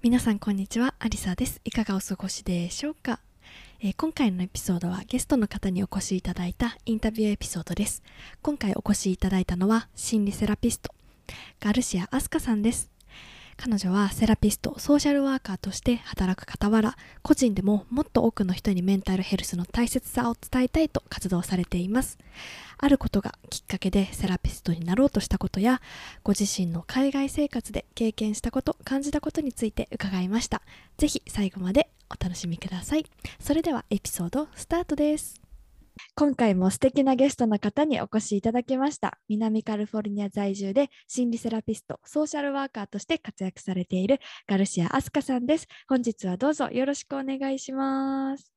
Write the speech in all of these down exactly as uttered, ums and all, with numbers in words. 皆さんこんにちは、アリサです。いかがお過ごしでしょうか、えー、今回のエピソードはゲストの方にお越しいただいたインタビューエピソードです。今回お越しいただいたのは心理セラピストガルシアアスカさんです。彼女はセラピスト、ソーシャルワーカーとして働く傍ら、個人でももっと多くの人にメンタルヘルスの大切さを伝えたいと活動されています。あることがきっかけでセラピストになろうとしたことや、ご自身の海外生活で経験したこと、感じたことについて伺いました。ぜひ最後までお楽しみください。それではエピソードスタートです。今回も素敵なゲストの方にお越しいただきました。南カリフォルニア在住で心理セラピスト、ソーシャルワーカーとして活躍されているガルシアアスカさんです。本日はどうぞよろしくお願いします。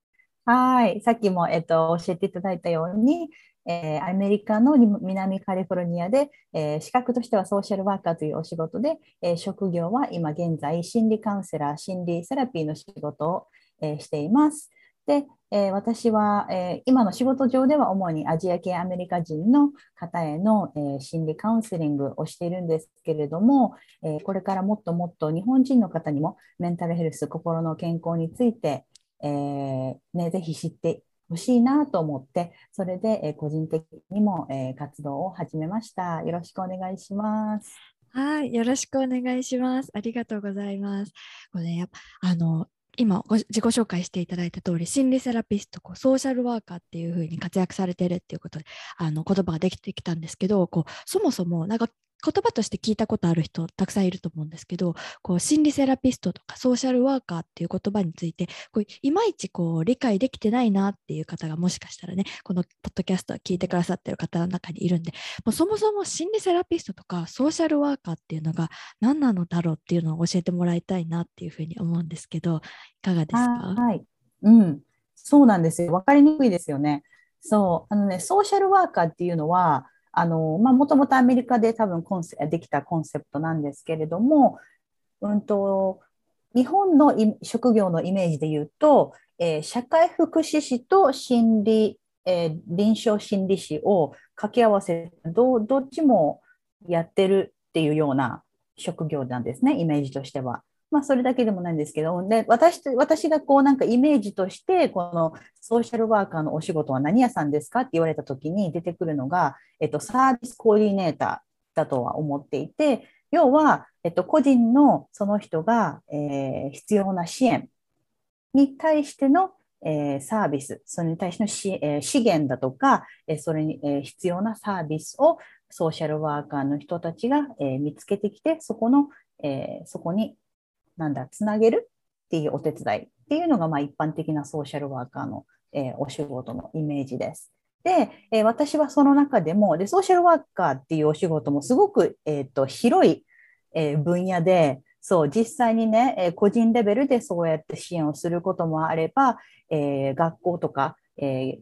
はい、さっきも、えっと、教えていただいたように、えー、アメリカの南カリフォルニアで、えー、資格としてはソーシャルワーカーというお仕事で、えー、職業は今現在心理カウンセラー、心理セラピーの仕事を、えー、しています。で、えー、私は、えー、今の仕事上では主にアジア系アメリカ人の方への、えー、心理カウンセリングをしているんですけれども、えー、これからもっともっと日本人の方にもメンタルヘルス、心の健康について、えーね、ぜひ知ってほしいなと思って、それで、えー、個人的にも、えー、活動を始めました。よろしくお願いします。はい、よろしくお願いします。ありがとうございます。これ、ね、やっぱあの今ご自己紹介していただいた通り、心理セラピスト、こうソーシャルワーカーっていう風に活躍されてるっていうことで、あの言葉ができてきたんですけど、こうそもそもなんか言葉として聞いたことある人たくさんいると思うんですけど、こう心理セラピストとかソーシャルワーカーっていう言葉についてこういまいちこう理解できてないなっていう方が、もしかしたらね、このポッドキャストを聞いてくださってる方の中にいるんで、もうそもそも心理セラピストとかソーシャルワーカーっていうのが何なのだろうっていうのを教えてもらいたいなっていうふうに思うんですけど、いかがですか？はい、うん、そうなんですよ。分かりにくいですよね。そう、あのね、ソーシャルワーカーっていうのはもともとアメリカで多分コンセできたコンセプトなんですけれども、うん、と日本の職業のイメージで言うと、えー、社会福祉士と心理、えー、臨床心理士を掛け合わせ、ど、どっちもやってるっていうような職業なんですね、イメージとしては。まあ、それだけでもないんですけど、で 私, 私がこうなんかイメージとして、このソーシャルワーカーのお仕事は何屋さんですかって言われた時に出てくるのが、えっと、サービスコーディネーターだとは思っていて、要は、えっと、個人のその人が、えー、必要な支援に対しての、えー、サービス、それに対してのし、えー、資源だとか、えー、それに、えー、必要なサービスをソーシャルワーカーの人たちが、えー、見つけてきて、そこの、えー、そこになんだつなげるっていうお手伝いっていうのが、まあ一般的なソーシャルワーカーの、えー、お仕事のイメージです。で、えー、私はその中でもでソーシャルワーカーっていうお仕事もすごく、えー、と広い、えー、分野で、そう実際にね、えー、個人レベルでそうやって支援をすることもあれば、えー、学校とか、えー、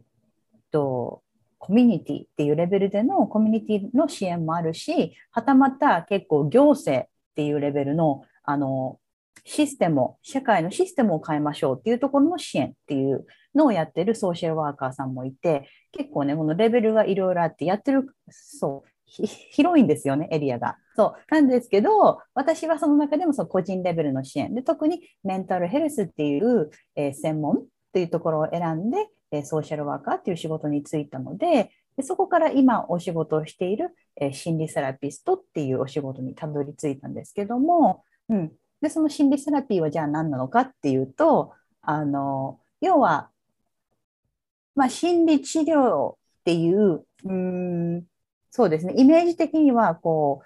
とコミュニティっていうレベルでのコミュニティの支援もあるし、はたまた結構行政っていうレベルのあのシステムを、社会のシステムを変えましょうっていうところの支援っていうのをやってるソーシャルワーカーさんもいて、結構ね、このレベルがいろいろあってやってる、そう、広いんですよね、エリアが。そうなんですけど、私はその中でもその個人レベルの支援で、特にメンタルヘルスっていう、えー、専門っていうところを選んで、えー、ソーシャルワーカーっていう仕事に就いたので、でそこから今お仕事をしている、えー、心理セラピストっていうお仕事にたどり着いたんですけども、うん。でその心理セラピーはじゃあ何なのかっていうと、あの要は、まあ、心理治療っていう、うーん、そうですね、イメージ的にはこ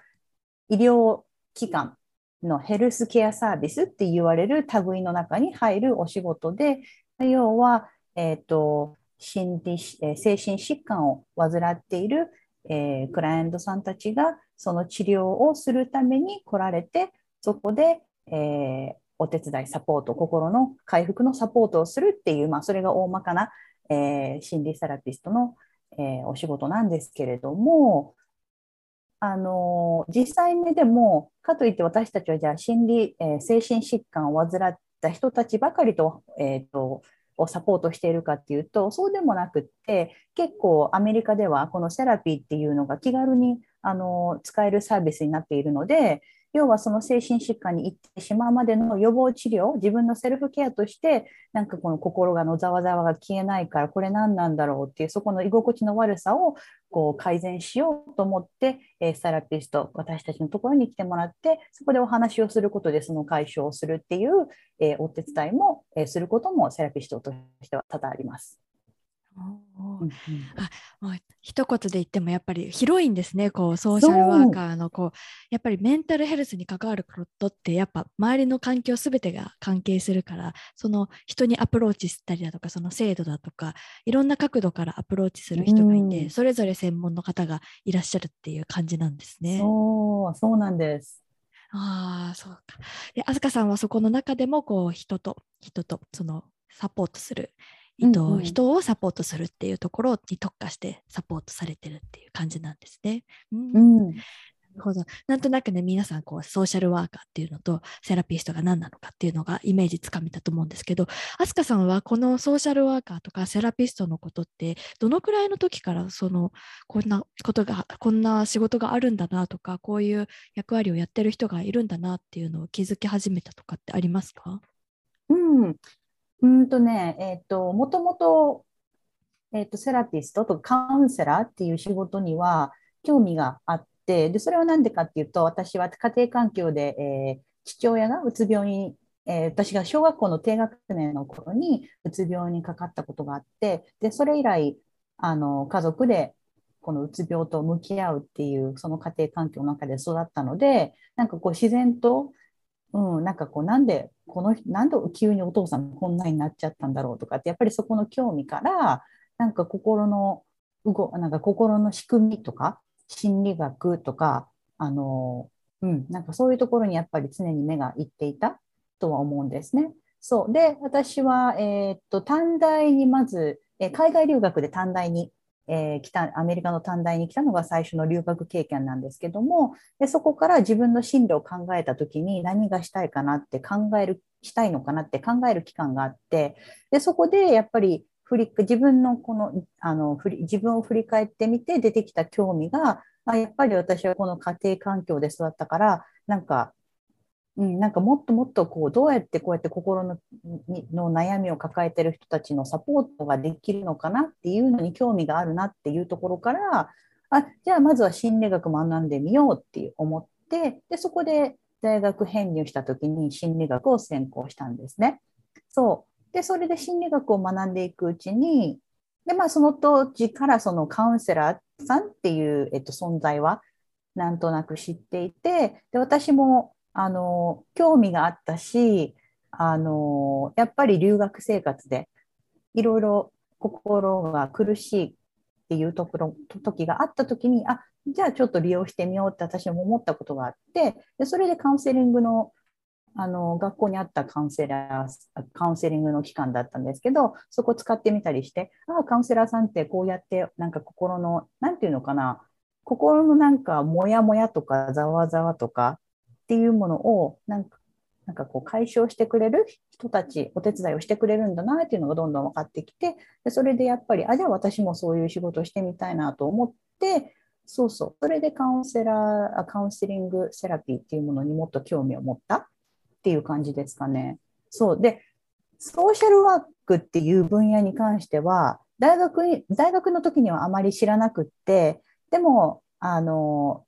う医療機関のヘルスケアサービスって言われる類の中に入るお仕事で、要は、えーと、心理、精神疾患を患っている、えー、クライアントさんたちがその治療をするために来られて、そこで、えー、お手伝いサポート、心の回復のサポートをするっていう、まあ、それが大まかな、えー、心理セラピストの、えー、お仕事なんですけれども、あのー、実際にでもかといって私たちはじゃあ心理、えー、精神疾患を患った人たちばかりと、えーとをサポートしているかっていうとそうでもなくって、結構アメリカではこのセラピーっていうのが気軽にあの使えるサービスになっているので、要はその精神疾患に行ってしまうまでの予防治療、自分のセルフケアとして、なんかこの心がのざわざわが消えないからこれ何なんだろうっていう、そこの居心地の悪さをこう改善しようと思って、えー、セラピスト、私たちのところに来てもらって、そこでお話をすることでその解消をするっていう、えー、お手伝いも、えー、することもセラピストとしては多々あります。お、うん、あ、もう一言で言ってもやっぱり広いんですね、こうソーシャルワーカーのこうやっぱりメンタルヘルスに関わることって、やっぱ周りの環境全てが関係するから、その人にアプローチしたりだとか、その制度だとかいろんな角度からアプローチする人がいて、うん、それぞれ専門の方がいらっしゃるっていう感じなんですね。そう、そうなんです。ああ、そうか。で、あずかさんはそこの中でもこう人と人とそのサポートする、人、うんうん、人をサポートするっていうところに特化してサポートされてるっていう感じなんですね。うんうん、なるほど。なんとなくね、皆さんこうソーシャルワーカーっていうのとセラピストが何なのかっていうのがイメージつかめたと思うんですけど、あすかさんはこのソーシャルワーカーとかセラピストのことってどのくらいの時から、そのこんなことが、こんな仕事があるんだなとか、こういう役割をやってる人がいるんだなっていうのを気づき始めたとかってありますか？うんうんとね、えっと、もともと、えっと、セラピストとかカウンセラーっていう仕事には興味があって、でそれは何でかっていうと、私は家庭環境で、えー、父親がうつ病に、えー、私が小学校の低学年の頃にうつ病にかかったことがあって、でそれ以来あの家族でこのうつ病と向き合うっていう、その家庭環境の中で育ったので、なんかこう自然と、うん、なんかこうなんでこのなんで急にお父さんこんなになっちゃったんだろうとかって、やっぱりそこの興味から、なんか心の動なんか心の仕組みとか心理学とか、あの、うん、なんかそういうところにやっぱり常に目がいっていたとは思うんですね。そうで、私は、えー、っと短大にまず、えー、海外留学で短大に、えー、来たアメリカの短大に来たのが最初の留学経験なんですけども、でそこから自分の進路を考えた時に、何がしたいかなって考えるしたいのかなって考える期間があって、でそこでやっぱり振り自分のこのあの振り自分を振り返ってみて出てきた興味が、あ、やっぱり私はこの家庭環境で育ったから、なんか、うん、なんかもっともっとこうどうやってこうやって心 の, の悩みを抱えている人たちのサポートができるのかなっていうのに興味があるなっていうところから、あ、じゃあまずは心理学学んでみようって思って、でそこで大学編入した時に心理学を専攻したんですね。 そ, うでそれで心理学を学んでいくうちに、で、まあ、その当時からそのカウンセラーさんっていう、えっと、存在はなんとなく知っていて、で私もあの興味があったし、あのやっぱり留学生活でいろいろ心が苦しいっていうところ時があった時に、あ、じゃあちょっと利用してみようって私も思ったことがあって、でそれでカウンセリング の, あの学校にあったカウンセラーカウンセリングの機関だったんですけど、そこ使ってみたりして、あ、カウンセラーさんってこうやってなんか心のなんていうのかな、心のなんかモヤモヤとかざわざわとかっていうものをなんかなんかこう解消してくれる人たち、お手伝いをしてくれるんだなっていうのがどんどん分かってきて、でそれでやっぱり、あ、じゃあ私もそういう仕事をしてみたいなと思って、そうそうそれでカウンセラーカウンセリングセラピーっていうものにもっと興味を持ったっていう感じですかね。そうで、ソーシャルワークっていう分野に関しては大学に大学の時にはあまり知らなくって、でもあの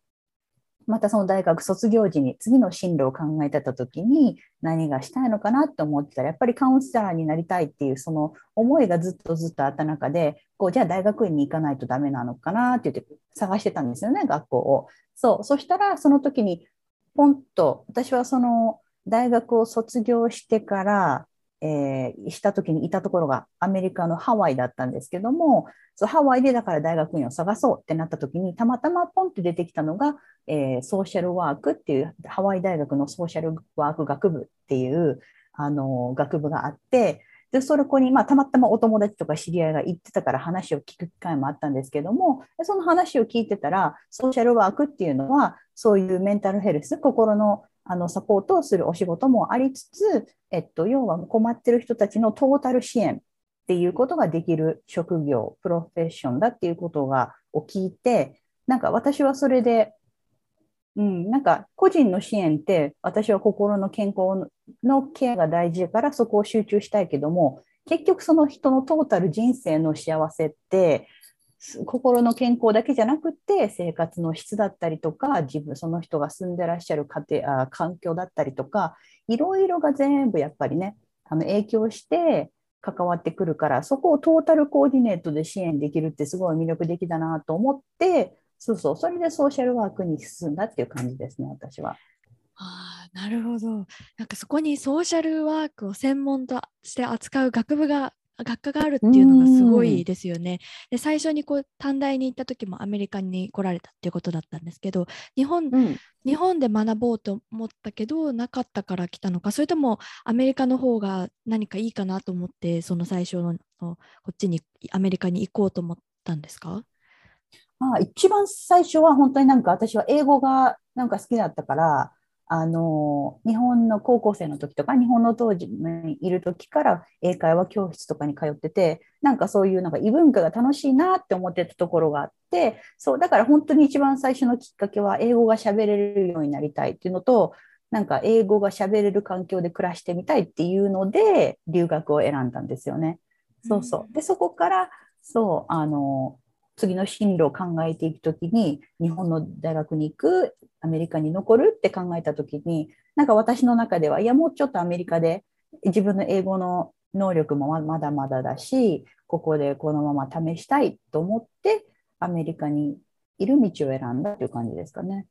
またその大学卒業時に次の進路を考えてた時に、何がしたいのかなと思ってたら、やっぱりカウンセラーになりたいっていうその思いがずっとずっとあった中で、こうじゃあ大学院に行かないとダメなのかなって言って探してたんですよね、学校を。そう、そしたらその時にポンと、私はその大学を卒業してからえー、した時にいたところがアメリカのハワイだったんですけども、そうハワイでだから大学院を探そうってなった時にたまたまポンって出てきたのが、えー、ソーシャルワークっていうハワイ大学のソーシャルワーク学部っていうあの学部があって、でそれこに、まあ、たまたまお友達とか知り合いが行ってたから話を聞く機会もあったんですけども、その話を聞いてたらソーシャルワークっていうのはそういうメンタルヘルス、心のあのサポートをするお仕事もありつつ、えっと、要は困ってる人たちのトータル支援っていうことができる職業、プロフェッションだっていうことがを聞いて、なんか私はそれで、うん、なんか個人の支援って私は心の健康のケアが大事だからそこを集中したいけども、結局その人のトータル人生の幸せって心の健康だけじゃなくて生活の質だったりとか、自分その人が住んでらっしゃる家庭あ環境だったりとか、いろいろが全部やっぱりねあの影響して関わってくるから、そこをトータルコーディネートで支援できるってすごい魅力的だなと思って、そうそう、それでソーシャルワークに進んだっていう感じですね、私は。ああ、なるほど。なんかそこにソーシャルワークを専門として扱う学部が学科があるっていうのがすごいですよね。で最初にこう短大に行った時もアメリカに来られたっていうことだったんですけど、日本、うん、日本で学ぼうと思ったけどなかったから来たのか、それともアメリカの方が何かいいかなと思ってその最初のこっちにアメリカに行こうと思ったんですか？まあ、一番最初は本当になんか私は英語がなんか好きだったから、あの日本の高校生の時とか日本の当時にいる時から英会話教室とかに通ってて、なんかそういうなんか異文化が楽しいなって思ってたところがあって、そうだから本当に一番最初のきっかけは英語が喋れるようになりたいっていうのと、なんか英語が喋れる環境で暮らしてみたいっていうので留学を選んだんですよね。そうそう、でそこからそうあの次の進路を考えていくときに、日本の大学に行く、アメリカに残るって考えたときに、なんか私の中では、いやもうちょっとアメリカで自分の英語の能力もまだまだだし、ここでこのまま試したいと思ってアメリカにいる道を選んだという感じですかね。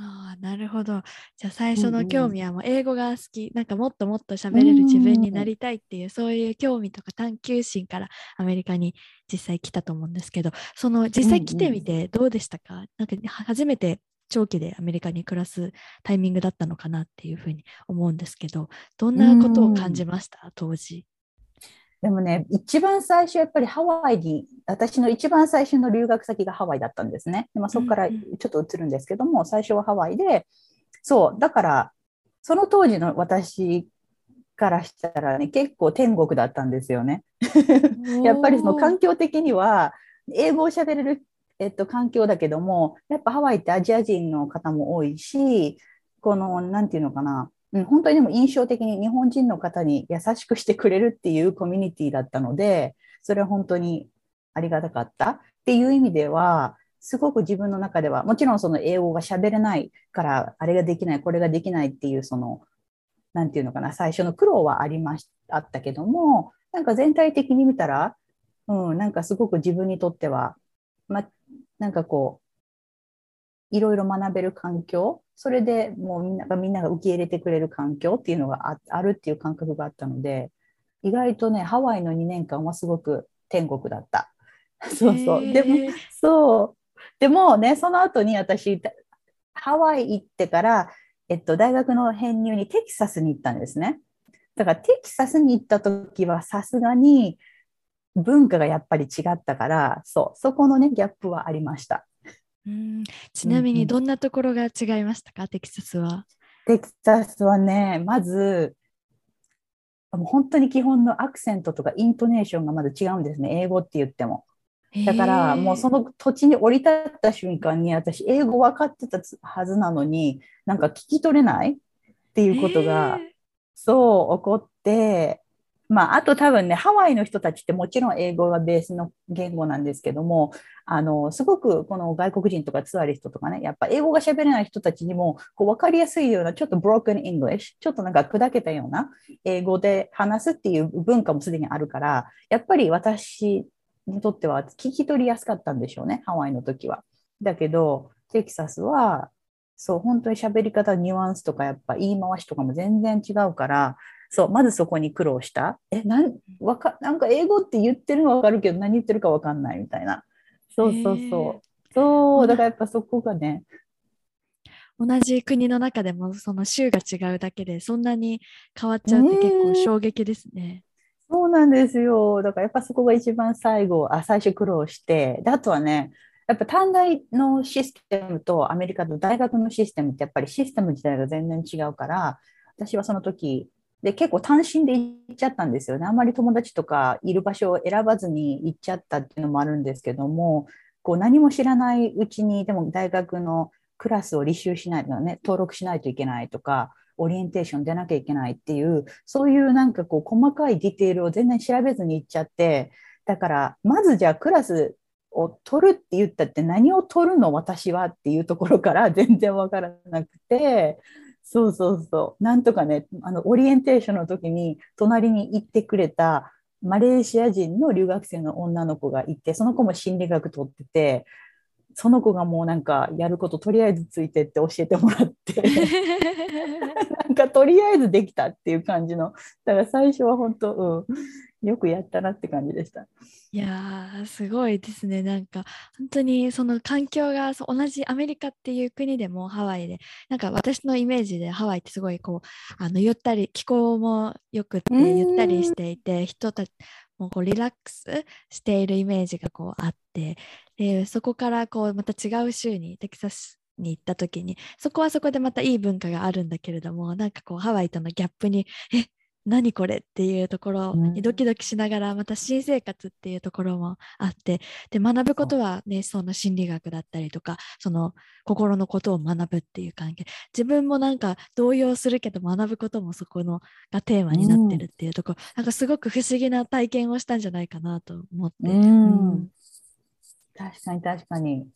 ああ、なるほど。じゃあ最初の興味はもう英語が好き、うんうん、なんかもっともっと喋れる自分になりたいっていう、うん、そういう興味とか探求心からアメリカに実際来たと思うんですけど、その実際来てみてどうでしたか？うんうん、なんか初めて長期でアメリカに暮らすタイミングだったのかなっていうふうに思うんですけど、どんなことを感じました、うん、当時？でもね、一番最初やっぱりハワイに、私の一番最初の留学先がハワイだったんですね。で、まあ、そこからちょっと移るんですけども、うん、最初はハワイで、そうだからその当時の私からしたらね、結構天国だったんですよね。やっぱりその環境的には英語を喋れる、えっと、環境だけども、やっぱハワイってアジア人の方も多いし、このなんていうのかな、うん、本当にでも印象的に日本人の方に優しくしてくれるっていうコミュニティだったので、それは本当にありがたかったっていう意味では、すごく自分の中ではもちろんその英語が喋れないからあれができないこれができないっていうそのなんていうのかな、最初の苦労はありましあったけども、なんか全体的に見たら、うん、なんかすごく自分にとっては、ま、なんかこういろいろ学べる環境、それでもうみんながみんなが受け入れてくれる環境っていうのが あ, あるっていう感覚があったので、意外とねハワイのにねんかんはすごく天国だった。そうそう、でもそうでもね、その後に私ハワイ行ってから、えっと、大学の編入にテキサスに行ったんですね。だからテキサスに行った時はさすがに文化がやっぱり違ったから、 そうそこのねギャップはありました。うん、ちなみにどんなところが違いましたか、うん、テキサスは？テキサスはね、まず本当に基本のアクセントとかイントネーションがまず違うんですね、英語って言っても。だからもうその土地に降り立った瞬間に、私英語分かってたはずなのになんか聞き取れないっていうことがそう起こって、まあ、あと多分ねハワイの人たちってもちろん英語がベースの言語なんですけども、あのすごくこの外国人とかツアリストとかね、やっぱ英語が喋れない人たちにもこう分かりやすいようなちょっとブロークンイングリッシュ、ちょっとなんか砕けたような英語で話すっていう文化もすでにあるから、やっぱり私にとっては聞き取りやすかったんでしょうね、ハワイの時は。だけどテキサスはそう本当に喋り方ニュアンスとかやっぱ言い回しとかも全然違うから、そう、まずそこに苦労した。え、なん、わか、なんか英語って言ってるのはわかるけど、何言ってるかわかんないみたいな。そうそうそう。そう、だからやっぱそこがね。同じ国の中でもその州が違うだけでそんなに変わっちゃうって結構衝撃ですね。そうなんですよ。だからやっぱそこが一番最後、あ、最初苦労して、であとはね、やっぱ短大のシステムとアメリカの大学のシステムってやっぱりシステム自体が全然違うから、私はその時で結構単身で行っちゃったんですよね。あんまり友達とかいる場所を選ばずに行っちゃったっていうのもあるんですけども、こう何も知らないうちにでも大学のクラスを履修しないのね、登録しないといけないとか、オリエンテーション出なきゃいけないっていう、そういうなんかこう細かいディテールを全然調べずに行っちゃって、だからまずじゃあクラスを取るって言ったって何を取るの私はっていうところから全然わからなくて、そうそうそう、なんとかね、あのオリエンテーションの時に隣に行ってくれたマレーシア人の留学生の女の子がいて、その子も心理学取ってて、その子がもうなんかやることとりあえずついてって教えてもらってなんかとりあえずできたっていう感じの、だから最初は本当、うん、よくやったなって感じでした。いやーすごいですね。なんか本当にその環境が同じアメリカっていう国でもハワイでなんか私のイメージでハワイってすごいこうあのゆったり気候もよくってゆったりしていて人たちもうこうリラックスしているイメージがこうあって、でそこからこうまた違う州にテキサスに行った時にそこはそこでまたいい文化があるんだけれども、なんかこうハワイとのギャップにえ何これっていうところにドキドキしながらまた新生活っていうところもあって、で学ぶことは、ね、その心理学だったりとかその心のことを学ぶっていう関係、自分もなんか動揺するけど学ぶこともそこのがテーマになってるっていうところ、なんかすごく不思議な体験をしたんじゃないかなと思って、うんうん、確かに確かに、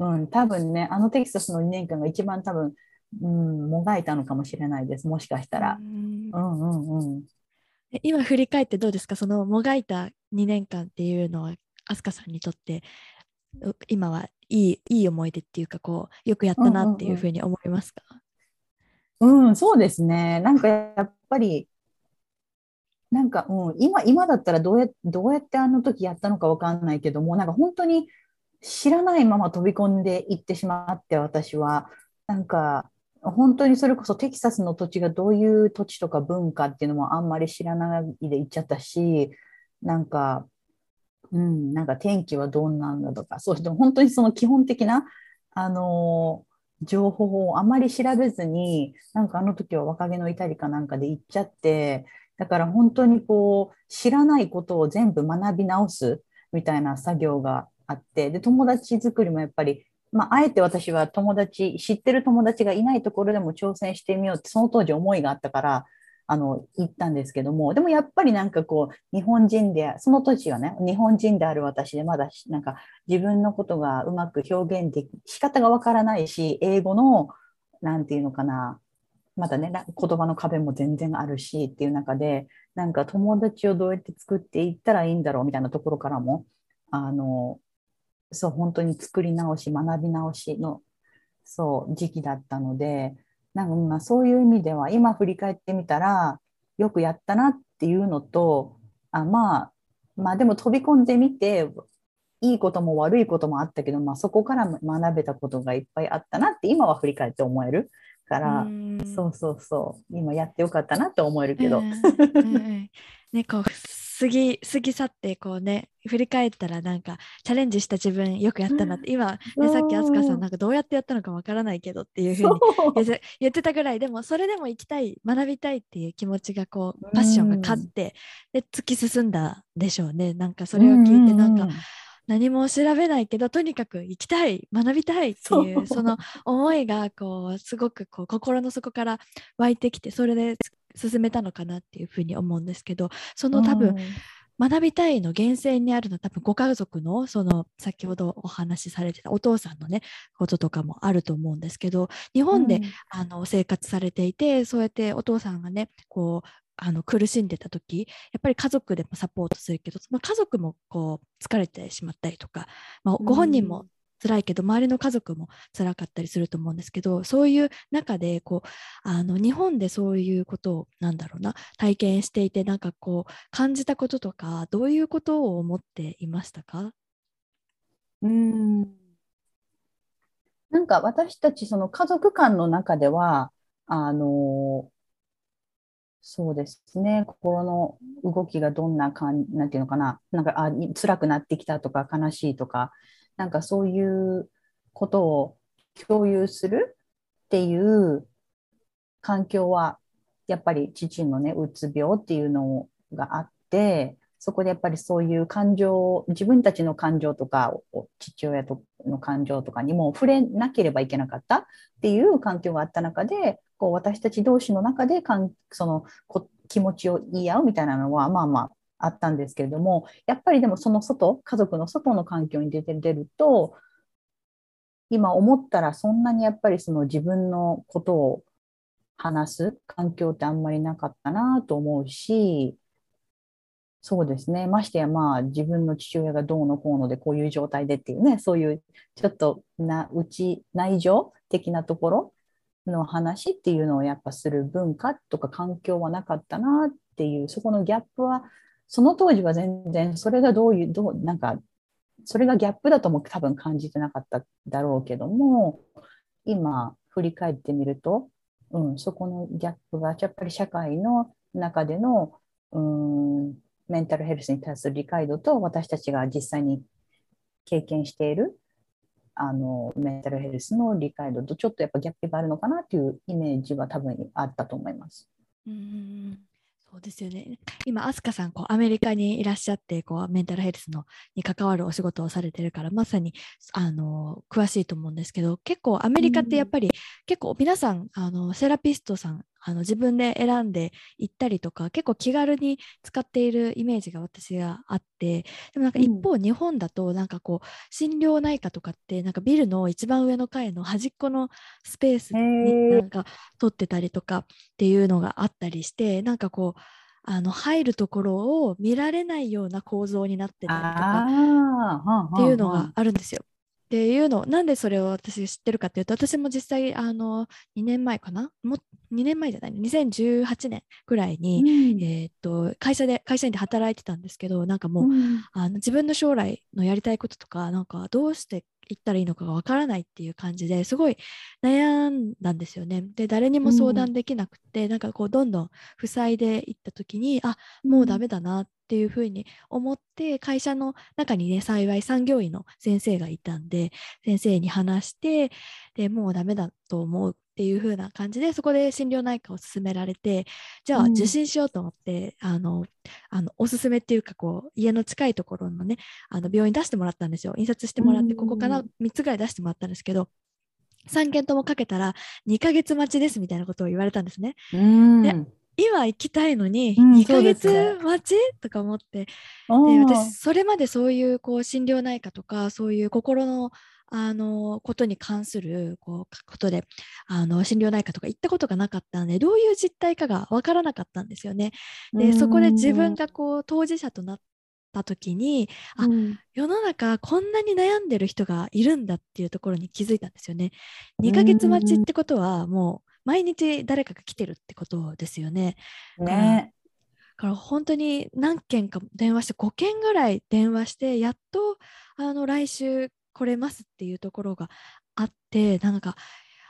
うん、多分ねあのテキサスのにねんかんが一番多分うん、もがいたのかもしれないです、もしかしたら、うんうんうん、今振り返ってどうですか、そのもがいたにねんかんっていうのは飛鳥さんにとって今はいい、いい思い出っていうかこうよくやったなっていうふうに思いますか？うんうんうん、うん、そうですね。なんかやっぱりなんか、うん、今、今だったらどうや、どうやってあの時やったのか分かんないけども、なんか本当に知らないまま飛び込んでいってしまって、私はなんか本当にそれこそテキサスの土地がどういう土地とか文化っていうのもあんまり知らないで行っちゃったし、なんか、うん、なんか天気はどんなんだとか、そうしても本当にその基本的な、あのー、情報をあまり調べずに、なんかあの時は若気の至りかなんかで行っちゃって、だから本当にこう知らないことを全部学び直すみたいな作業があって、で友達作りもやっぱりまあ、あえて私は友達、知ってる友達がいないところでも挑戦してみようってその当時思いがあったからあの行ったんですけども、でもやっぱりなんかこう日本人でその当時はね日本人である私でまだなんか自分のことがうまく表現でき仕方がわからないし、英語のなんていうのかな、まだね言葉の壁も全然あるしっていう中で、なんか友達をどうやって作っていったらいいんだろうみたいなところからもあのそう本当に作り直し学び直しのそう時期だったので、なんかまあそういう意味では今振り返ってみたらよくやったなっていうのと、あ、まあ、まあでも飛び込んでみていいことも悪いこともあったけど、まあ、そこから学べたことがいっぱいあったなって今は振り返って思えるから、そうそうそう今やってよかったなって思えるけど、うんうんね、こう過ぎ、過ぎ去ってこうね振り返ったらなんかチャレンジした自分よくやったなって今、ね、さっき飛鳥さんなんかどうやってやったのかわからないけどっていうふうに言ってたぐらいでもそれでも行きたい学びたいっていう気持ちがこうパッションが勝ってで突き進んだでしょうね。なんかそれを聞いてなんか何も調べないけどとにかく行きたい学びたいっていうその思いがこうすごくこう心の底から湧いてきてそれで進めたのかなっていうふうに思うんですけど、その多分、うん、学びたいの源泉にあるのは多分ご家族のその先ほどお話しされてたお父さんのねこととかもあると思うんですけど、日本で、うん、あの生活されていてそうやってお父さんがねこうあの苦しんでた時やっぱり家族でもサポートするけど、まあ、家族もこう疲れてしまったりとか、まあ、ご本人も、うん辛いけど周りの家族も辛かったりすると思うんですけど、そういう中でこうあの日本でそういうことをなんだろうな体験していて、なんかこう感じたこととかどういうことを思っていましたか？うーん、なんか私たちその家族間の中ではあのそうですね、心の動きがどんな感じ、なんていうのかな、なんかあ辛くなってきたとか悲しいとか、なんかそういうことを共有するっていう環境はやっぱり父のねうつ病っていうのがあって、そこでやっぱりそういう感情、自分たちの感情とか父親の感情とかにも触れなければいけなかったっていう環境があった中で、こう私たち同士の中でかんそのこ気持ちを言い合うみたいなのはまあまああったんですけれども、やっぱりでもその外、家族の外の環境に出て出ると、今思ったらそんなにやっぱりその自分のことを話す環境ってあんまりなかったなと思うし、そうですね、ましてやまあ自分の父親がどうのこうのでこういう状態でっていうね、そういうちょっとなうち内情的なところの話っていうのをやっぱする文化とか環境はなかったなっていう、そこのギャップはその当時は全然それがどういうどうなんかそれがギャップだとも多分感じてなかっただろうけども、今振り返ってみると、うん、そこのギャップがやっぱり社会の中でのうーんメンタルヘルスに対する理解度と、私たちが実際に経験しているあのメンタルヘルスの理解度とちょっとやっぱギャップがあるのかなというイメージは多分あったと思います。うーん、そうですよね。今アスカさんこうアメリカにいらっしゃってこうメンタルヘルスのに関わるお仕事をされてるからまさにあの詳しいと思うんですけど、結構アメリカってやっぱり、うん、結構皆さんあのセラピストさんあの自分で選んで行ったりとか結構気軽に使っているイメージが私があって、でもなんか一方日本だとなんかこう心療内科とかってなんかビルの一番上の階の端っこのスペースになんか取ってたりとかっていうのがあったりして、なんかこうあの入るところを見られないような構造になってたりとかっていうのがあるんですよ。っていうのなんでそれを私知ってるかというと、私も実際あのにねんまえかな、もにねんまえじゃない、にせんじゅうはちねんぐらいに、うん、えー、っと会社で会社員で働いてたんですけど、なんかもう、うん、あの自分の将来のやりたいこととかなんかどうして行ったらいいのかがわからないっていう感じですごい悩んだんですよね。で誰にも相談できなくて、うん、なんかこうどんどん塞いでいった時にあもうダメだなっていうふうに思って、会社の中にね幸い産業医の先生がいたんで先生に話して、でもうダメだと思うっていう風な感じでそこで心療内科を勧められて、じゃあ受診しようと思って、うん、あのあのおすすめっていうかこう家の近いところのねあの病院出してもらったんですよ。印刷してもらってここからみっつぐらい出してもらったんですけど、さんけんともかけたらにかげつまちですみたいなことを言われたんですね。うん、で今行きたいのににかげつまち、うんね、とか思って、で私それまでそういうこう心療内科とかそういう心のあのことに関するこうことであの心療内科とか行ったことがなかったのでどういう実態かが分からなかったんですよね。でそこで自分がこう当事者となった時に、あ、世の中こんなに悩んでる人がいるんだっていうところに気づいたんですよね。にかげつまちってことはもう毎日誰かが来てるってことですよね。ねから本当に何件か電話してごけんぐらい電話してやっとあの来週来れますっていうところがあって、なんか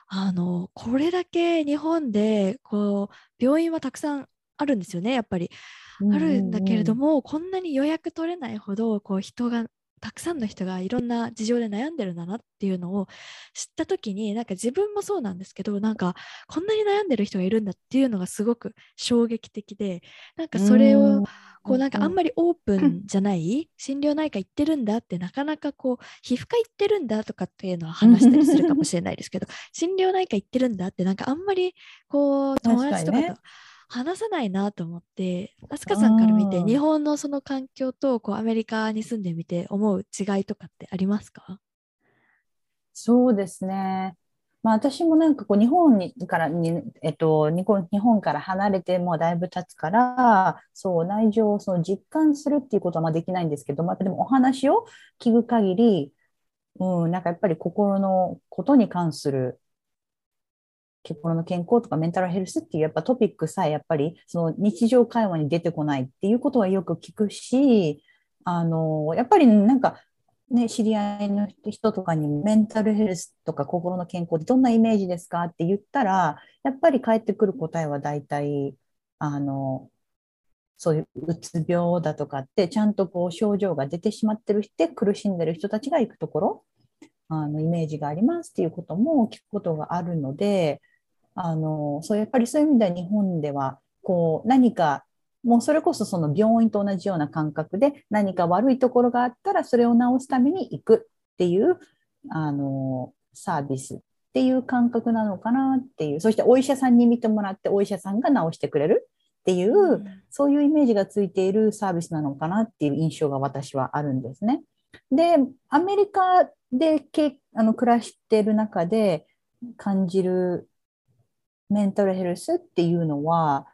あのこれだけ日本でこう病院はたくさんあるんですよね。やっぱりあるんだけれども、こんなに予約取れないほどこう人がたくさんの人がいろんな事情で悩んでるんだなっていうのを知った時に、なんか自分もそうなんですけど、なんかこんなに悩んでる人がいるんだっていうのがすごく衝撃的で、なんかそれをこうなんかあんまりオープンじゃない心療内科行ってるんだってなかなかこう皮膚科行ってるんだとかっていうのは話したりするかもしれないですけど心療内科行ってるんだってなんかあんまりこう友達とかと話さないなと思って、あすかさんから見て日本のその環境とこうアメリカに住んでみて思う違いとかってありますか？そうですね、まあ、私もなんかこう日本にからに、えっと、日本から離れてもうだいぶ経つから、そう内情をその実感するっていうことはまあできないんですけど、まあ、でもお話を聞く限りうん、なんかやっぱり心のことに関する心の健康とかメンタルヘルスっていうやっぱトピックさえやっぱりその日常会話に出てこないっていうことはよく聞くし、あのやっぱりなんかね、知り合いの人とかにメンタルヘルスとか心の健康ってどんなイメージですかって言ったら、やっぱり返ってくる答えは大体あのそういううつ病だとかってちゃんとこう症状が出てしまってる人で苦しんでる人たちが行くところあのイメージがありますっていうことも聞くことがあるので、あのそうやっぱりそういう意味では日本ではこう何かもうそれこそその病院と同じような感覚で何か悪いところがあったらそれを治すために行くっていうあのサービスっていう感覚なのかなっていう、そしてお医者さんに見てもらってお医者さんが治してくれるっていう、うん、そういうイメージがついているサービスなのかなっていう印象が私はあるんですね。で、アメリカでけあの暮らしてる中で感じるメンタルヘルスっていうのは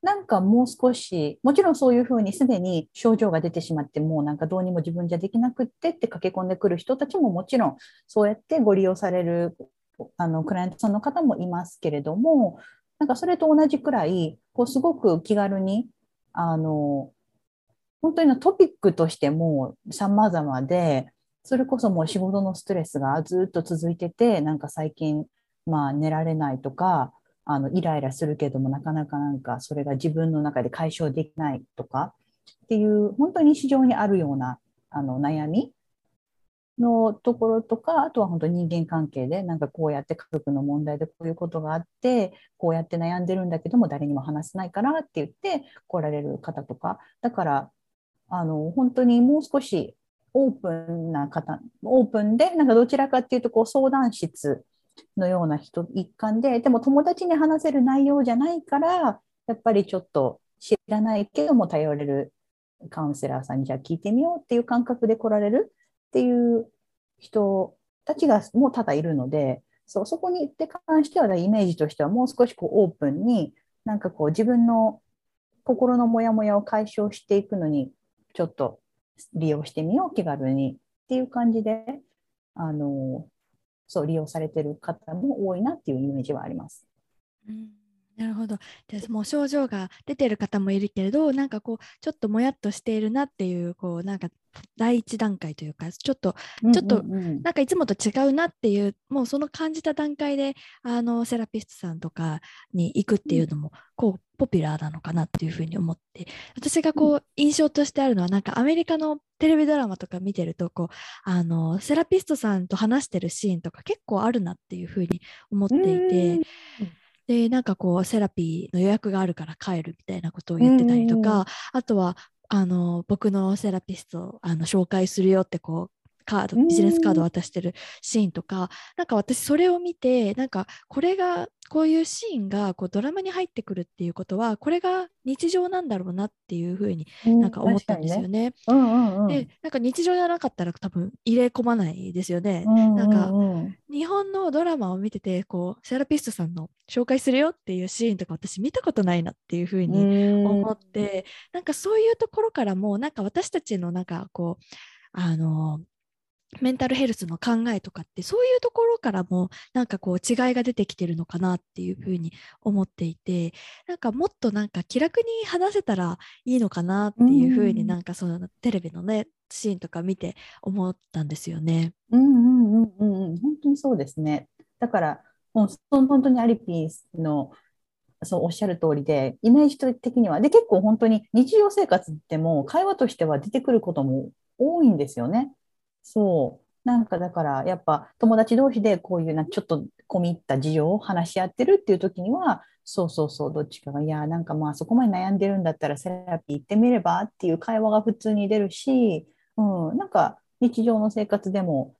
なんかもう少し、もちろんそういうふうにすでに症状が出てしまってもうなんかどうにも自分じゃできなくってって駆け込んでくる人たちももちろんそうやってご利用されるあのクライアントさんの方もいますけれども、なんかそれと同じくらいこうすごく気軽にあの本当にトピックとしても様々で、それこそもう仕事のストレスがずっと続いててなんか最近まあ寝られないとかあのイライラするけどもなかなかなんかそれが自分の中で解消できないとかっていう本当に日常にあるようなあの悩みのところとか、あとは本当に人間関係でなんかこうやって家族の問題でこういうことがあってこうやって悩んでるんだけども誰にも話せないからって言って来られる方とか、だからあの本当にもう少しオープンな方、オープンでなんかどちらかっていうとこう相談室のような人一環で、でも友達に話せる内容じゃないからやっぱりちょっと知らないけども頼れるカウンセラーさんにじゃあ聞いてみようっていう感覚で来られるっていう人たちがもう多々いるので、 そう、そこに関してはイメージとしてはもう少しこうオープンになんかこう自分の心のモヤモヤを解消していくのにちょっと利用してみよう気軽にっていう感じであのそう利用されている方も多いなっていうイメージはあります。うん、なるほど。で、もう症状が出ている方もいるけれど、なんかこうちょっともやっとしているなっていうこうなんか第一段階というか、ちょっとちょっとなんかいつもと違うなっていう、うんうんうん、もうその感じた段階であのセラピストさんとかに行くっていうのもこう、うん、ポピュラーなのかなっていうふうに思って、私がこう印象としてあるのはなんかアメリカのテレビドラマとか見てるとこうあのセラピストさんと話してるシーンとか結構あるなっていうふうに思っていて、でなんかこうセラピーの予約があるから帰るみたいなことを言ってたりとか、あとはあの僕のセラピストあの紹介するよってこうカードビジネスカードを渡してるシーンとか、なんか私それを見てなんかこれがこういうシーンがこうドラマに入ってくるっていうことはこれが日常なんだろうなっていうふうになんか思ったんですよね。うんうんうん、でなんか日常じゃなかったら多分入れ込まないですよね。うんうんうん、なんか日本のドラマを見ててこうセラピストさんの紹介するよっていうシーンとか私見たことないなっていうふうに思って、なんかそういうところからもなんか私たちのなんかこうあのメンタルヘルスの考えとかってそういうところからもなんかこう違いが出てきてるのかなっていうふうに思っていて、なんかもっとなんか気楽に話せたらいいのかなっていうふうになんかそのテレビのねシーンとか見て思ったんですよね。うんうんうんうん、本当にそうですね。だからもう本当にアリピーのそうおっしゃる通りで、イメージ的にはで結構本当に日常生活でも会話としては出てくることも多いんですよね。そうなんかだからやっぱ友達同士でこういうなちょっと込み入った事情を話し合ってるっていう時にはそうそうそうどっちかがいやなんかまあそこまで悩んでるんだったらセラピー行ってみればっていう会話が普通に出るし、うん、なんか日常の生活でも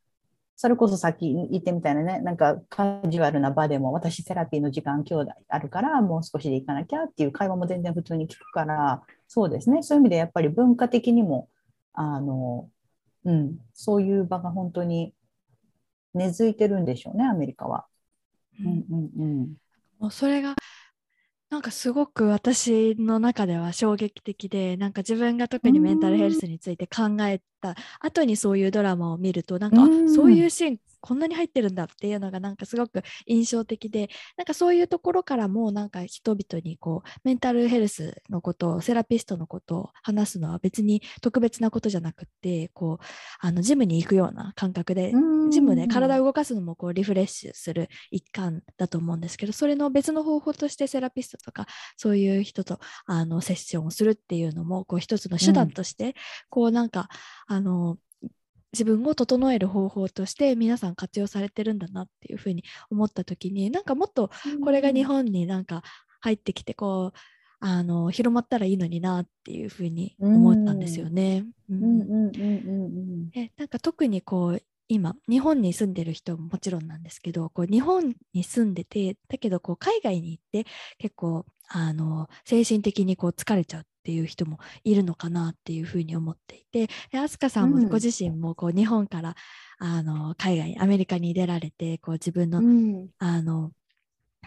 それこそさっき言ってみたいなねなんかカジュアルな場でも私セラピーの時間今日あるからもう少しで行かなきゃっていう会話も全然普通に聞くから、そうですね、そういう意味でやっぱり文化的にもあのうん、そういう場が本当に根付いてるんでしょうね、アメリカは。うんうんうん、もうそれがなんかすごく私の中では衝撃的で、なんか自分が特にメンタルヘルスについて考えた後にそういうドラマを見ると、なんかそういうシーンこんなに入ってるんだっていうのがなんかすごく印象的で、なんかそういうところからもなんか人々にこうメンタルヘルスのことをセラピストのことを話すのは別に特別なことじゃなくて、こうあのジムに行くような感覚で、ジムで体を動かすのもこうリフレッシュする一環だと思うんですけど、それの別の方法としてセラピストとかそういう人とあのセッションをするっていうのもこう一つの手段として、うん、こうなんかあの自分を整える方法として皆さん活用されてるんだなっていうふうに思った時に、なんかもっとこれが日本になんか入ってきてこうあの広まったらいいのになっていうふうに思ったんですよね。なんか特にこう今日本に住んでる人ももちろんなんですけど、こう日本に住んでてだけどこう海外に行って結構あの精神的にこう疲れちゃうっていう人もいるのかなっていうふうに思っていて、あすかさんもご自身もこう日本から、うん、あの海外アメリカに出られてこう自分の、うん、あの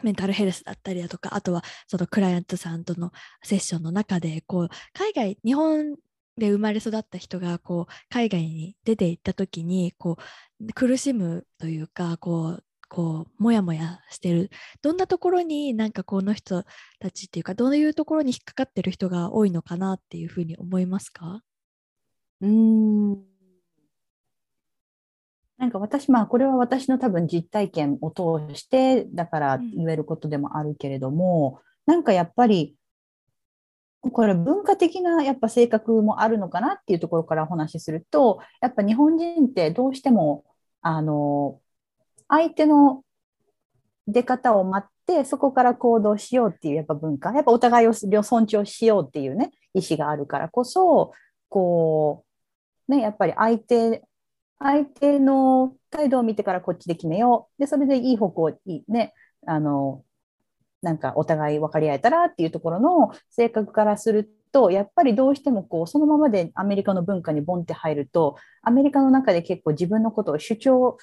メンタルヘルスだったりだとか、あとはそのクライアントさんとのセッションの中でこう海外日本で生まれ育った人がこう海外に出て行った時にこう苦しむというかこうこうもやもやしてる、どんなところになんかこの人たちっていうかどういうところに引っかかってる人が多いのかなっていうふうに思いますか？うーん、なんか私、まあこれは私の多分実体験を通してだから言えることでもあるけれども、うん、なんかやっぱりこれ文化的なやっぱ性格もあるのかなっていうところからお話しすると、やっぱ日本人ってどうしてもあの相手の出方を待ってそこから行動しようっていうやっぱ文化、やっぱお互いを尊重しようっていうね意思があるからこそ、こうねやっぱり相手相手の態度を見てからこっちで決めよう、でそれでいい方向にねあのなんかお互い分かり合えたらっていうところの性格からすると、やっぱりどうしてもこうそのままでアメリカの文化にボンって入ると、アメリカの中で結構自分のことを主張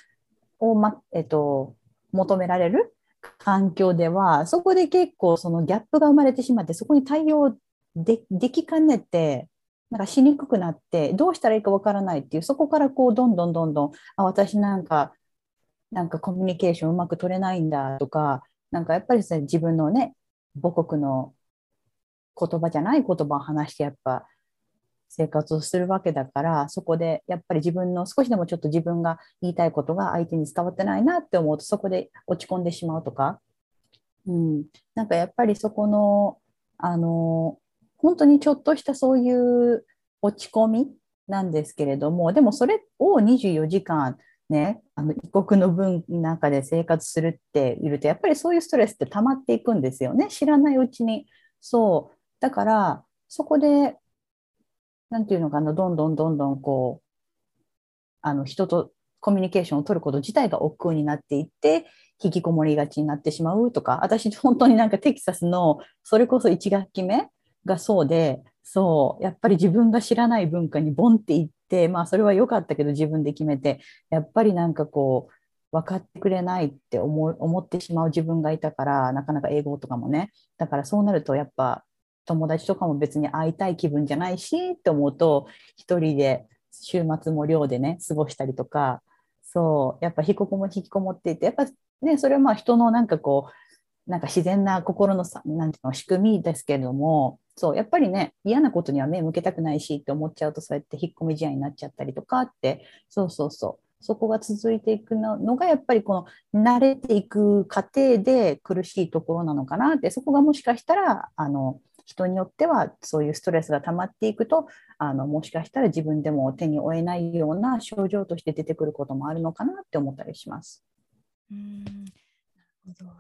を、まえっと、求められる環境では、そこで結構そのギャップが生まれてしまって、そこに対応 で, できかねてなんかしにくくなって、どうしたらいいかわからないっていう、そこからこうどんどんどんどんあ私なんかなんかコミュニケーションうまく取れないんだとか、なんかやっぱりですね、自分のね母国の言葉じゃない言葉を話してやっぱ生活をするわけだから、そこでやっぱり自分の少しでもちょっと自分が言いたいことが相手に伝わってないなって思うと、そこで落ち込んでしまうとか、うん、なんかやっぱりそこのあの本当にちょっとしたそういう落ち込みなんですけれども、でもそれをにじゅうよじかんねあの異国の文の中で生活するっていると、やっぱりそういうストレスって溜まっていくんですよね、知らないうちに。そうだからそこでなんていうのかな、どんどんどんどんこうあの人とコミュニケーションを取ること自体が億劫になっていって引きこもりがちになってしまうとか、私本当になんかテキサスのそれこそいち学期目がそうで、そうやっぱり自分が知らない文化にボンっていって、まあ、それは良かったけど自分で決めて、やっぱりなんかこう分かってくれないって思う、思ってしまう自分がいたから、なかなか英語とかもね、だからそうなるとやっぱ友達とかも別に会いたい気分じゃないしって思うと、一人で週末も寮でね過ごしたりとか、そうやっぱ引きこも引きこもっていて、やっぱねそれはまあ人のなんかこうなんか自然な心のさ、なんていうの仕組みですけれども、そうやっぱりね嫌なことには目向けたくないしって思っちゃうと、そうやって引っ込み試合になっちゃったりとかって、そうそうそう。そこが続いていくのがやっぱりこの慣れていく過程で苦しいところなのかなって、そこがもしかしたらあの人によってはそういうストレスが溜まっていくと、あのもしかしたら自分でも手に負えないような症状として出てくることもあるのかなって思ったりします。うーん、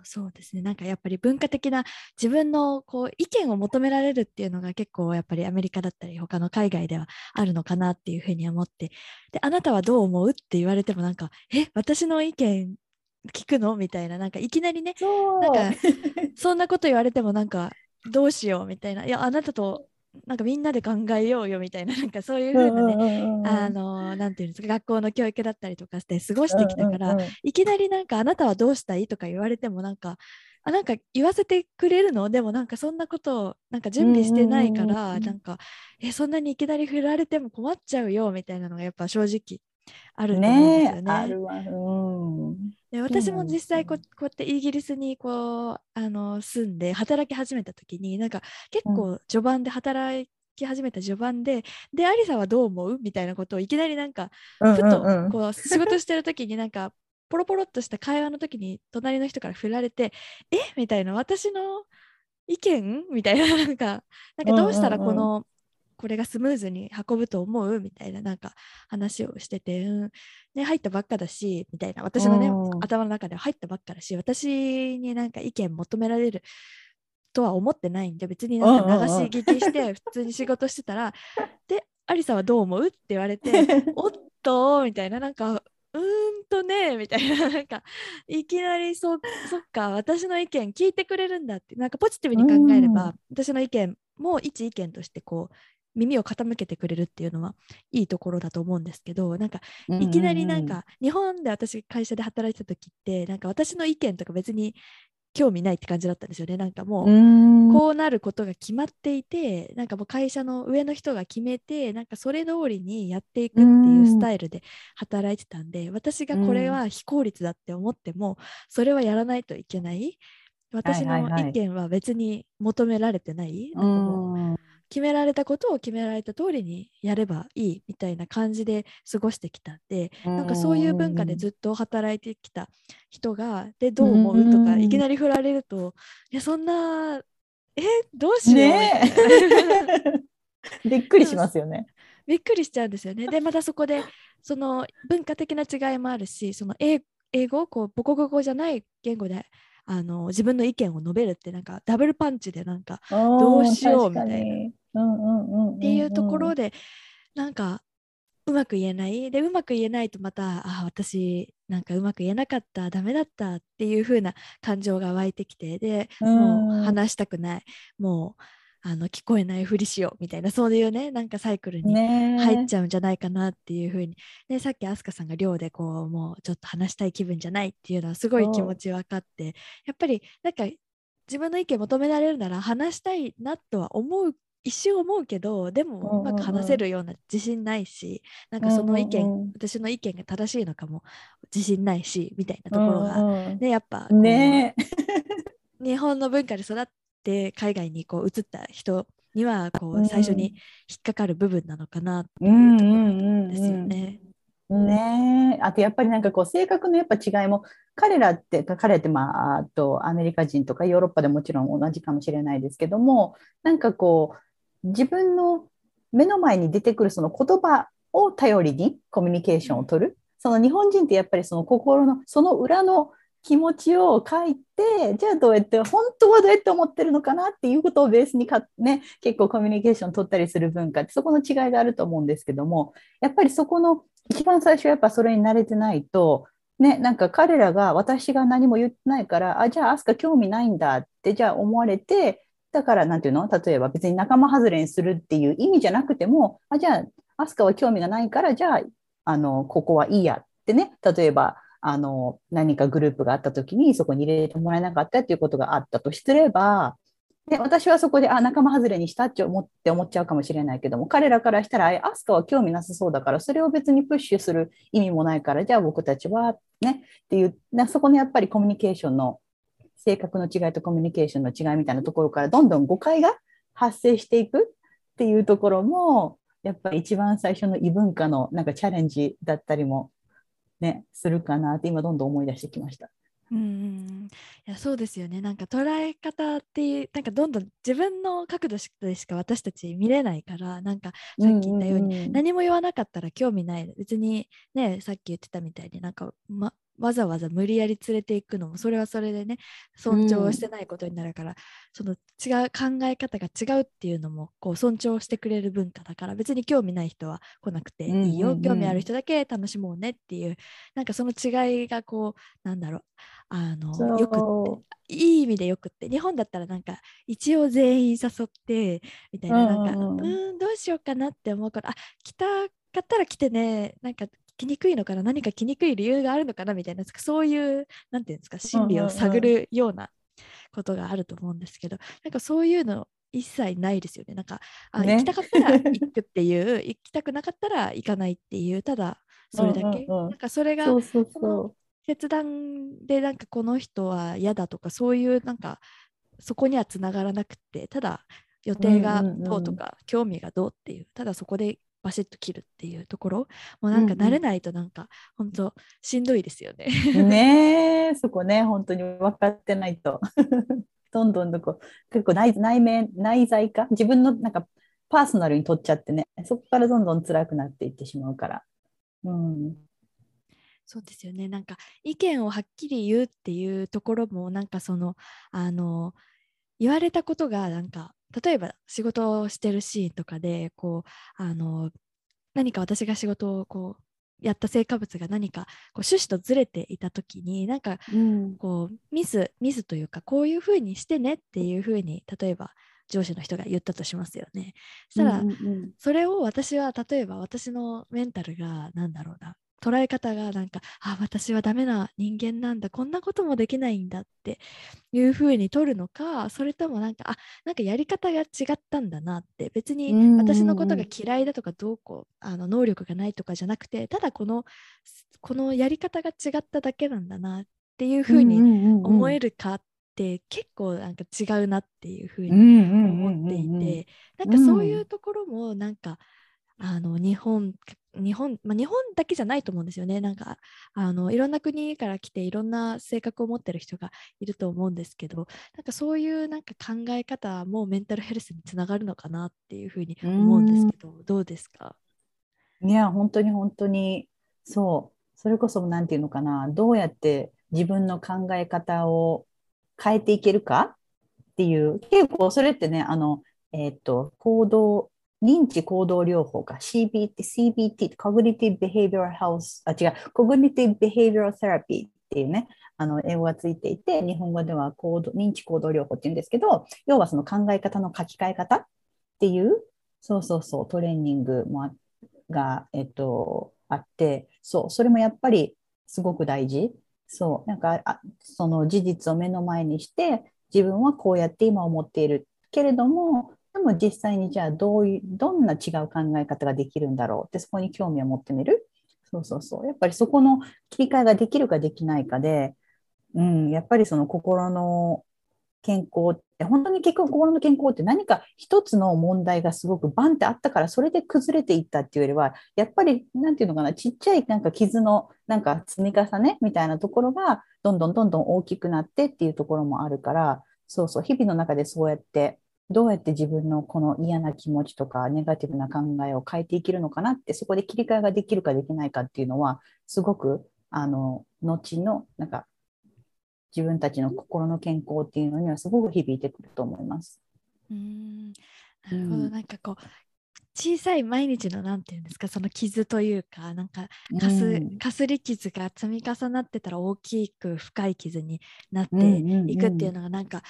そうですね。なんかやっぱり文化的な自分のこう意見を求められるっていうのが結構やっぱりアメリカだったり他の海外ではあるのかなっていうふうに思って、であなたはどう思うって言われてもなんかえ私の意見聞くのみたいな、なんかいきなりねなんかそんなこと言われてもなんかどうしようみたいな、いやあなたとなんかみんなで考えようよみたいな、なんかそういう風なねあのなんていうんですか、学校の教育だったりとかして過ごしてきたから、いきなりなんかあなたはどうしたいとか言われてもなんかあなんか言わせてくれるのでもなんかそんなことをなんか準備してないからなんかえそんなにいきなり振られても困っちゃうよみたいなのがやっぱ正直あると思うんですよね。ねあるある、うん、で私も実際こう、 こうやってイギリスにこうあの住んで働き始めた時になんか結構序盤で働いて、うんき始めた序盤で、で、アリサはどう思うみたいなことをいきなりなんか、ふとこう仕事してる時になんかポロポロっとした会話の時に隣の人から振られて、えみたいな、私の意見みたいな、なんか、なんかどうしたらこの、うんうんうん、これがスムーズに運ぶと思うみたいななんか話をしてて、うんね、入ったばっかだしみたいな、私のね、うん、頭の中では入ったばっかだし、私になんか意見求められるとは思ってないんで別になんか流し聞きして普通に仕事してたらでアリサはどう思うって言われておっとみたいななんかうーんとねみたいななんかいきなり そ, そっか私の意見聞いてくれるんだってなんかポジティブに考えれば私の意見も一意見としてこう耳を傾けてくれるっていうのはいいところだと思うんですけどなんかいきなりなんか日本で私会社で働いてた時ってなんか私の意見とか別に興味ないって感じだったんですよね。なんかもうこうなることが決まっていてなんかもう会社の上の人が決めてなんかそれ通りにやっていくっていうスタイルで働いてたんで私がこれは非効率だって思ってもそれはやらないといけない私の意見は別に求められてない、はいはいはい、なんかもう決められたことを決められた通りにやればいいみたいな感じで過ごしてきたんでなんかそういう文化でずっと働いてきた人がでどう思うとかいきなり振られるといやそんなえどうしよう、ね、びっくりしますよねびっくりしちゃうんですよね。でまたそこでその文化的な違いもあるしその英語こう母国語じゃない言語であの自分の意見を述べるってなんかダブルパンチでなんかどうしようみたいなうんうんうん、っていうところでなんかうまく言えないでうまく言えないとまたあ私なんかうまく言えなかったダメだったっていう風な感情が湧いてきてでもう話したくないもうあの聞こえないふりしようみたいなそういうねなんかサイクルに入っちゃうんじゃないかなっていう風に、ね、さっきアスカさんが寮でこうもうちょっと話したい気分じゃないっていうのはすごい気持ち分かってやっぱりなんか自分の意見求められるなら話したいなとは思う一瞬思うけどでもうまく話せるような自信ないし、うんうんうん、なんかその意見、うんうん、私の意見が正しいのかも自信ないしみたいなところが、うんうん、ねやっぱね日本の文化で育って海外にこう移った人にはこう最初に引っかかる部分なのかなっていうところですよね。ねえあとやっぱりなんかこう性格のやっぱ違いも彼らって彼ってまああとアメリカ人とかヨーロッパでもちろん同じかもしれないですけどもなんかこう自分の目の前に出てくるその言葉を頼りにコミュニケーションを取る。その日本人ってやっぱりその心のその裏の気持ちを書いて、じゃあどうやって本当はどうやって思ってるのかなっていうことをベースにか、ね、結構コミュニケーション取ったりする文化ってそこの違いがあると思うんですけども、やっぱりそこの一番最初はやっぱそれに慣れてないとね、なんか彼らが私が何も言ってないから、あじゃあアスカ興味ないんだってじゃあ思われて。だからなんていうの例えば別に仲間外れにするっていう意味じゃなくてもあじゃあアスカは興味がないからじゃあ、 あのここはいいやってね例えばあの何かグループがあった時にそこに入れてもらえなかったっていうことがあったとすればで私はそこであ仲間外れにしたって思って思っちゃうかもしれないけども彼らからしたらアスカは興味なさそうだからそれを別にプッシュする意味もないからじゃあ僕たちはねっていうなそこのやっぱりコミュニケーションの性格の違いとコミュニケーションの違いみたいなところからどんどん誤解が発生していくっていうところもやっぱり一番最初の異文化のなんかチャレンジだったりも、ね、するかなって今どんどん思い出してきました。うんいやそうですよね。なんか捉え方っていうなんかどんどん自分の角度でしか私たち見れないからなんかさっき言ったように、うんうんうん、何も言わなかったら興味ない別にねさっき言ってたみたいになんかまわざわざ無理やり連れていくのもそれはそれでね尊重してないことになるから、うん、その違う考え方が違うっていうのもこう尊重してくれる文化だから別に興味ない人は来なくていいよ、うんうんうん、興味ある人だけ楽しもうねっていうなんかその違いがこうなんだろうあのよくっていい意味でよくって日本だったらなんか一応全員誘ってみたいななんか、うん、うんどうしようかなって思うからあ来たかったら来てねなんか来にくいのかな何か来にくい理由があるのかなみたいなそういうなんていうんですか心理を探るようなことがあると思うんですけど、なんかそういうの一切ないですよね。なんかあ、ね、行きたかったら行くっていう行きたくなかったら行かないっていう、ただそれだけ、うんうんうん、なんかそれがそうそうそう、その決断でなんかこの人は嫌だとかそういうなんかそこにはつながらなくて、ただ予定がどうとか、うんうんうん、興味がどうっていう、ただそこでバシッと切るっていうところもうなんか慣れないとなんか、うんうん、本当しんどいですよね。ねえ、そこね本当に分かってないとどんどんどこ結構 内, 内面内在化自分のなんかパーソナルに取っちゃってね、そこからどんどん辛くなっていってしまうから、うん、そうですよね。なんか意見をはっきり言うっていうところもなんかそのあの言われたことがなんか例えば仕事をしてるシーンとかでこうあの何か私が仕事をこうやった成果物が何かこう趣旨とずれていたときになんかこうミス、ミスというかこういうふうにしてねっていうふうに例えば上司の人が言ったとしますよね。したらそれを私は例えば私のメンタルがなんだろうな捉え方がなんかあ私はダメな人間なんだこんなこともできないんだっていう風に取るのか、それともなんかあなんかやり方が違ったんだなって別に私のことが嫌いだとかどうこうあの能力がないとかじゃなくてただこのこのやり方が違っただけなんだなっていう風に思えるかって結構なんか違うなっていう風に思っていて、なんかそういうところもなんかあの日本日本、まあ、日本だけじゃないと思うんですよね。なんかあのいろんな国から来ていろんな性格を持ってる人がいると思うんですけど、なんかそういうなんか考え方もメンタルヘルスにつながるのかなっていうふうに思うんですけど、うどうですか？いや本当に本当にそう、それこそなんていうのかな、どうやって自分の考え方を変えていけるかっていう、結構それってねあの、えー、っと行動認知行動療法か シービーティー、シービーティー、Cognitive Behavioral Health、あ、違う、Cognitive Behavioral Therapy っていうね、あの、英語がついていて、日本語では行動認知行動療法っていうんですけど、要はその考え方の書き換え方っていう、そうそうそう、トレーニングもあ、が、えっと、あって、そう、それもやっぱりすごく大事。そう、なんか、あ、その事実を目の前にして、自分はこうやって今思っているけれども、でも実際にじゃあどういうどんな違う考え方ができるんだろうってそこに興味を持ってみる。そうそうそう。やっぱりそこの切り替えができるかできないかで、うん、やっぱりその心の健康って本当に結局心の健康って何か一つの問題がすごくバンってあったからそれで崩れていったっていうよりはやっぱりなんていうのかな、ちっちゃいなんか傷のなんか積み重ねみたいなところがどんどんどんどん大きくなってっていうところもあるから、そうそう日々の中でそうやってどうやって自分のこの嫌な気持ちとかネガティブな考えを変えていけるのかなって、そこで切り替えができるかできないかっていうのはすごくあの後のなんか自分たちの心の健康っていうのにはすごく響いてくると思います。うーん、なるほど、うん、なんかこう小さい毎日のなんていうんですか、その傷というかなんかかす、うん、かすり傷が積み重なってたら大きく深い傷になっていくっていうのがなんか、うんうんうん、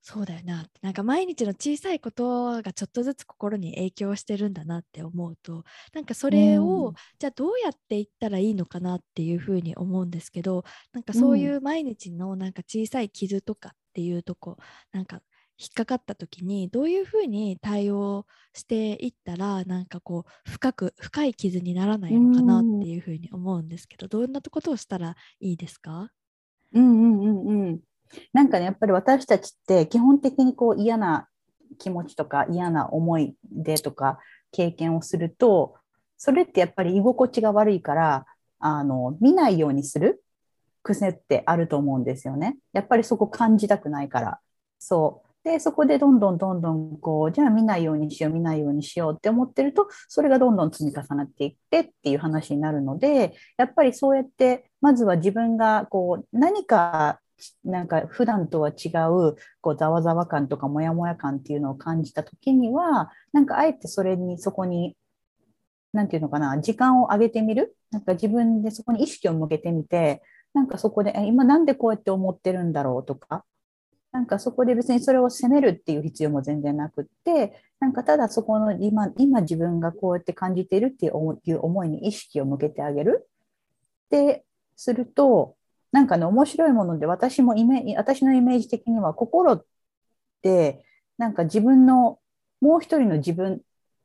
そうだよな。なんか毎日の小さいことがちょっとずつ心に影響してるんだなって思うと、なんかそれを、うん、じゃあどうやっていったらいいのかなっていうふうに思うんですけど、なんかそういう毎日のなんか小さい傷とかっていうとこ、うん、なんか引っかかった時にどういうふうに対応していったらなんかこう深く深い傷にならないのかなっていうふうに思うんですけど、どんなことをしたらいいですか？うんうんうんうん、なんかねやっぱり私たちって基本的にこう嫌な気持ちとか嫌な思い出とか経験をするとそれってやっぱり居心地が悪いからあの見ないようにする癖ってあると思うんですよね。やっぱりそこ感じたくないから、そうでそこでどんどんどんどんこうじゃあ見ないようにしよう見ないようにしようって思ってるとそれがどんどん積み重なっていってっていう話になるので、やっぱりそうやってまずは自分がこう何かなんか普段とは違うこうざわざわ感とかモヤモヤ感っていうのを感じた時にはなんかあえてそれにそこになんていうのかな、時間をあげてみる、なんか自分でそこに意識を向けてみて、なんかそこで今なんでこうやって思ってるんだろうとか、なんかそこで別にそれを責めるっていう必要も全然なくって、なんかただそこの 今, 今自分がこうやって感じているっていう思いに意識を向けてあげるってするとなんかね、面白いもので、私もイメ、私のイメージ的には、心って、なんか自分の、もう一人の自分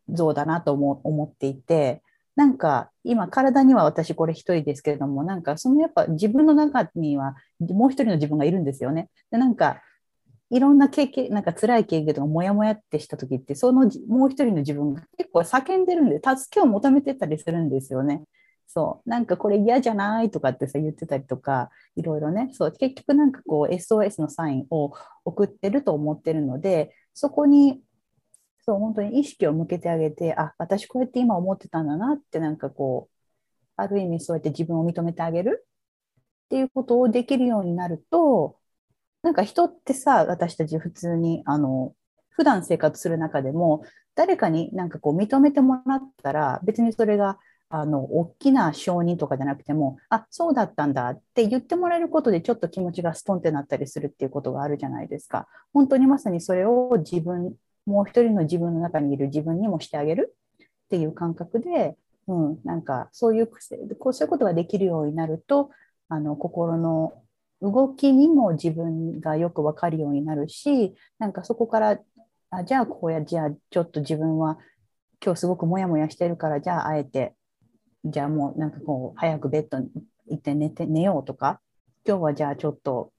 像だなと思、思っていて、なんか今体には私これ一人ですけれども、なんかそのやっぱ自分の中にはもう一人の自分がいるんですよね。で、なんかいろんな経験、なんか辛い経験とかもやもやってした時って、そのもう一人の自分が結構叫んでるんで、助けを求めてたりするんですよね。そう、なんかこれ嫌じゃないとかってさ言ってたりとか、いろいろね。そう、結局なんかこう エスオーエス のサインを送ってると思ってるので、そこにそう、本当に意識を向けてあげて、あ、私こうやって今思ってたんだなって、なんかこうある意味そうやって自分を認めてあげるっていうことをできるようになると、なんか人ってさ、私たち普通にあの普段生活する中でも、誰かになんかこう認めてもらったら、別にそれがあの大きな承認とかじゃなくても、あ、そうだったんだって言ってもらえることで、ちょっと気持ちがストンってなったりするっていうことがあるじゃないですか。本当にまさにそれを自分、もう一人の自分の中にいる自分にもしてあげるっていう感覚で、うん、なんかそういう癖、こう、そういうことができるようになると、あの心の動きにも自分がよく分かるようになるし、なんかそこから、あ、じゃあこうや、じゃあちょっと自分は今日すごくモヤモヤしてるから、じゃああえて、じゃあもうなんかこう早くベッドに行って寝て、寝ようとか、今日はじゃあちょっと、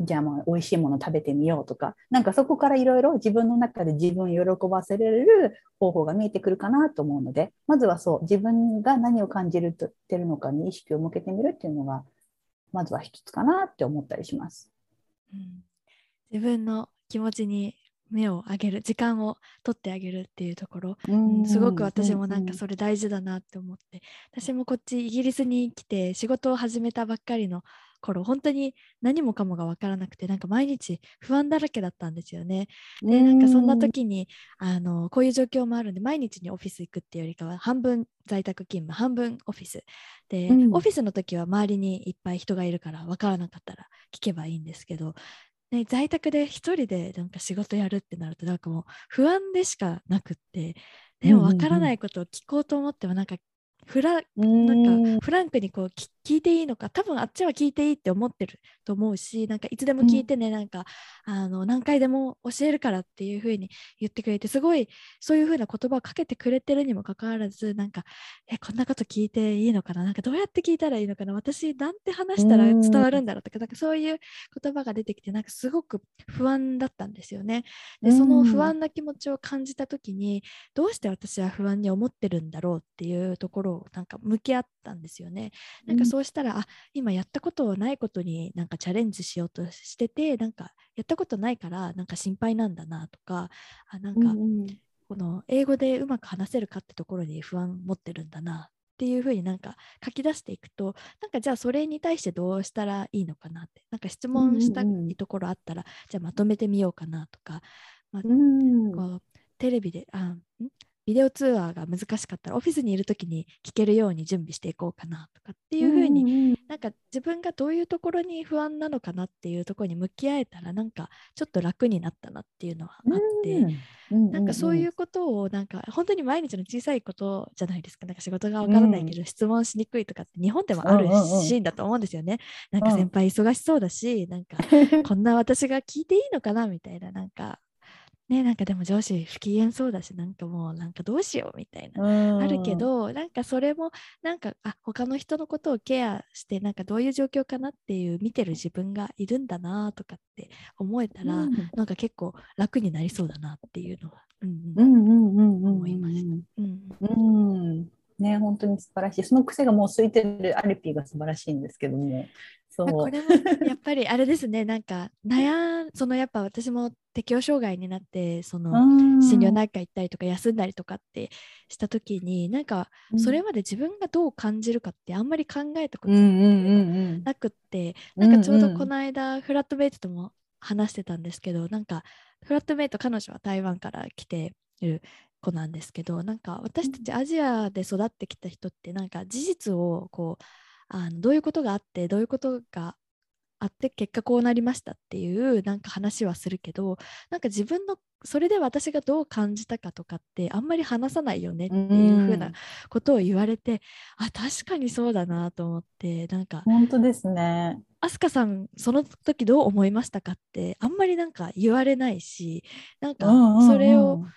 じゃあもう美味しいもの食べてみようとか、なんかそこからいろいろ自分の中で自分を喜ばせれる方法が見えてくるかなと思うので、まずはそう、自分が何を感じるってるのかに意識を向けてみるっていうのが、まずは一つかなって思ったりします、うん、自分の気持ちに目を上げる時間を取ってあげるっていうところ、うん、すごく私もなんかそれ大事だなって思って、うん、私もこっちイギリスに来て仕事を始めたばっかりの頃、本当に何もかもが分からなくて、なんか毎日不安だらけだったんですよね。で、なんかそんな時にあのこういう状況もあるんで、毎日にオフィス行くっていうよりかは、半分在宅勤務、半分オフィスで、うん、オフィスの時は周りにいっぱい人がいるから分からなかったら聞けばいいんですけど、ね、在宅で一人でなんか仕事やるってなると、なんかもう不安でしかなくって、でも分からないことを聞こうと思っても、なんかフラ、なんかフランクにこう聞いていいのか、多分あっちは聞いていいって思ってると思うし、なんかいつでも聞いてね、うん、なんかあの何回でも教えるからっていう風に言ってくれて、すごいそういう風な言葉をかけてくれてるにもかかわらず、なんかえこんなこと聞いていいのかな、なんかどうやって聞いたらいいのかな、私なんて話したら伝わるんだろうとか、うん、なんかそういう言葉が出てきて、なんかすごく不安だったんですよね。で、その不安な気持ちを感じた時に、どうして私は不安に思ってるんだろうっていうところをなんか向き合ったんですよね。なんかそうしたら、あ、今やったことないことになんかチャレンジしようとしてて、なんかやったことないからなんか心配なんだなとか、あ、なんかこの英語でうまく話せるかってところに不安持ってるんだなっていうふうになんか書き出していくと、なんかじゃあそれに対してどうしたらいいのかなって、なんか質問したいところあったら、じゃあまとめてみようかなとか、まあ、こうテレビであんビデオ通話が難しかったらオフィスにいるときに聞けるように準備していこうかなとかっていうふうに、うんうん、なんか自分がどういうところに不安なのかなっていうところに向き合えたら、なんかちょっと楽になったなっていうのはあって、うんうんうん、なんかそういうことをなんか本当に毎日の小さいことじゃないですか。なんか仕事がわからないけど質問しにくいとかって日本でもあるシーンだと思うんですよね、うんうんうん、なんか先輩忙しそうだし、なんかこんな私が聞いていいのかなみたいな、なんかね、なんかでも上司不機嫌そうだし、なんかもうなんかどうしようみたいなあるけど、なんかそれもなんか、あ、他の人のことをケアして、なんかどういう状況かなっていう見てる自分がいるんだなとかって思えたら、うん、なんか結構楽になりそうだなっていうのは、うんうん、思いました、うんうん、ね、本当に素晴らしい。その癖がもうついてるアルピーが素晴らしいんですけども、これもやっぱりあれですね、なんか悩んそのやっぱ私も適応障害になって、その心療内科行ったりとか休んだりとかってした時に、なんかそれまで自分がどう感じるかってあんまり考えたことなくって、なんかちょうどこの間フラットメイトとも話してたんですけど、なんかフラットメイト、彼女は台湾から来てる子なんですけど、なんか私たちアジアで育ってきた人って、なんか事実をこうあのどういうことがあって、どういうことがあって結果こうなりましたっていうなんか話はするけど、なんか自分のそれで私がどう感じたかとかってあんまり話さないよねっていうふうなことを言われて、うん、あ確かにそうだなと思って、なんか本当ですね。あすかさんその時どう思いましたかってあんまりなんか言われないし、なんかそれを、うんうんう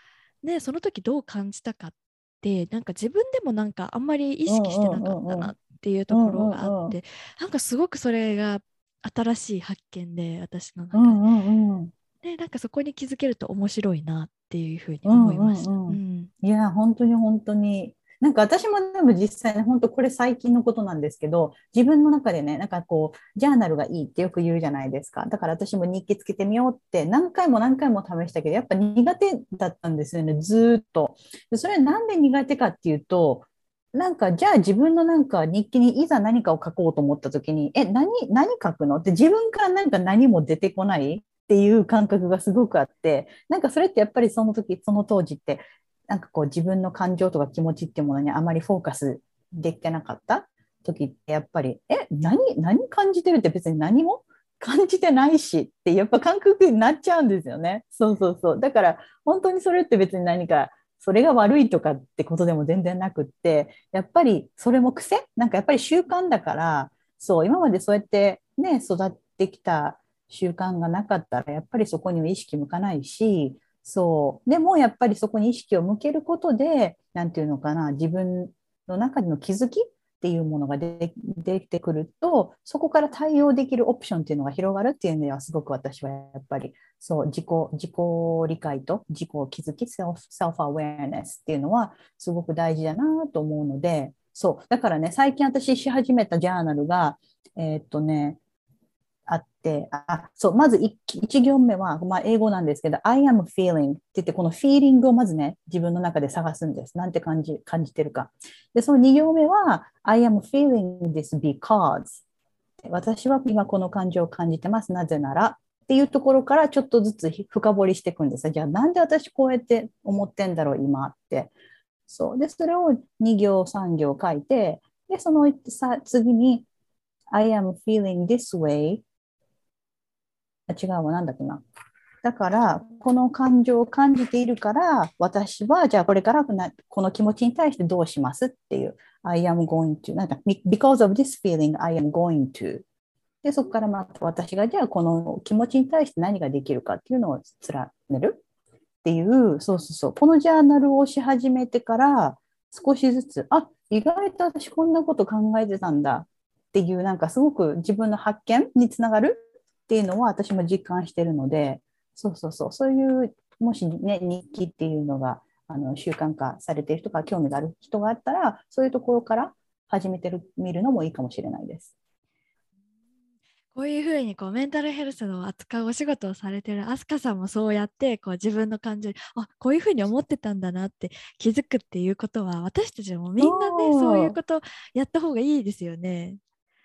ん、ね、その時どう感じたかってなんか自分でもなんかあんまり意識してなかったなっていうところがあって、うんうんうん、なんかすごくそれが新しい発見で私の中で、うんうんうん、でなんかそこに気づけると面白いなっていうふうに思いました、うんうんうんうん、いや本当に本当になんか私もでも実際に本当これ最近のことなんですけど、自分の中でね、なんかこうジャーナルがいいってよく言うじゃないですか。だから私も日記つけてみようって何回も何回も試したけど、やっぱ苦手だったんですよね、ずっと。それはなんで苦手かっていうと、なんかじゃあ自分のなんか日記にいざ何かを書こうと思った時に、え、何、何書くのって自分からなんか何も出てこないっていう感覚がすごくあって、なんかそれってやっぱりその時その当時ってなんかこう自分の感情とか気持ちっていうものにあまりフォーカスできてなかった時ってやっぱりえ、何、何感じてるって別に何も感じてないしってやっぱ感覚になっちゃうんですよね。そうそうそう。だから本当にそれって別に何かそれが悪いとかってことでも全然なくって、やっぱりそれも癖なんかやっぱり習慣だから、そう今までそうやってね育ってきた習慣がなかったらやっぱりそこには意識向かないし、そうでもやっぱりそこに意識を向けることでなんていうのかな、自分の中での気づきっていうものができてくると、そこから対応できるオプションっていうのが広がるっていうのではすごく私はやっぱりそう自己、自己理解と自己気づき、セルフ、セルフアウェアネスっていうのはすごく大事だなと思うので、そうだからね最近私し始めたジャーナルがえー、っとねあって、あ、そうまず 1, 1行目は、まあ、英語なんですけど I am feeling って言って、この feeling をまずね自分の中で探すんです。なんて感じ、感じてるか。でそのに行目は I am feeling this because 私は今この感情を感じてます、なぜならっていうところからちょっとずつ深掘りしていくんです。じゃあなんで私こうやって思ってんだろう今って。そうでそれをに行さん行書いて、でそのさ次に I am feeling this way、違うわ、なんだっけな。だからこの感情を感じているから私はじゃあこれからこの気持ちに対してどうしますっていう I am going to なんだ because of this feeling I am going to でそこからまた私がじゃあこの気持ちに対して何ができるかっていうのを連ねるっていう、そうそうそう、このジャーナルをし始めてから少しずつ、あ、意外と私こんなこと考えてたんだっていう、なんかすごく自分の発見につながるっていうのは私も実感してるので、そうそうそう、そういうもしね日記っていうのがあの習慣化されている人が興味がある人があったら、そういうところから始めてる見るのもいいかもしれないです。こういうふうにこうメンタルヘルスの扱うお仕事をされてるあすかさんもそうやってこう自分の感情にあこういうふうに思ってたんだなって気づくっていうことは、私たちもみんなねそういうことやった方がいいですよね。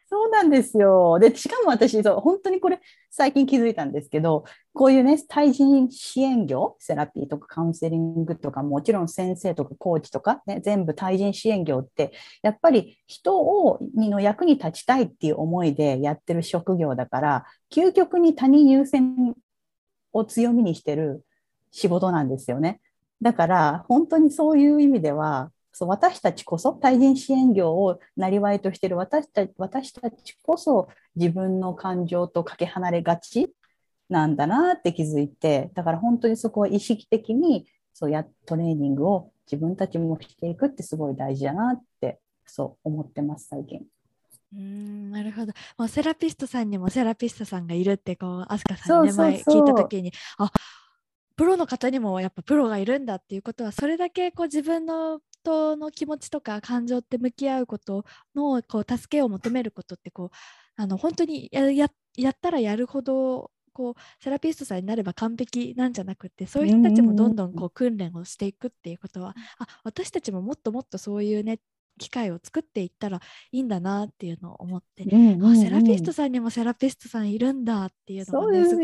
そうなんですよ。でしかも私そう本当にこれ最近気づいたんですけど、こういうね対人支援業、セラピーとかカウンセリングとかもちろん先生とかコーチとか、ね、全部対人支援業ってやっぱり人をの役に立ちたいっていう思いでやってる職業だから、究極に他人優先を強みにしてる仕事なんですよね。だから本当にそういう意味ではそう私たちこそ対人支援業をなりわいとしている私たち、私たちこそ自分の感情とかけ離れがちなんだなって気づいて、だから本当にそこは意識的にそうやトレーニングを自分たちもしていくってすごい大事だなってそう思ってます最近。うーん、なるほど。もうセラピストさんにもセラピストさんがいるってこうあすかさんに、ね、前聞いた時にあプロの方にもやっぱプロがいるんだっていうことは、それだけこう自分の人の気持ちとか感情って向き合うことのこう助けを求めることってこうあの本当に や, や, やったらやるほどこうセラピストさんになれば完璧なんじゃなくて、そういう人たちもどんどんこう訓練をしていくっていうことは、あ私たちももっともっとそういうね機会を作っていったらいいんだなっていうのを思って、うんうんうん、あセラピストさんにもセラピストさんいるんだっていうのがねすご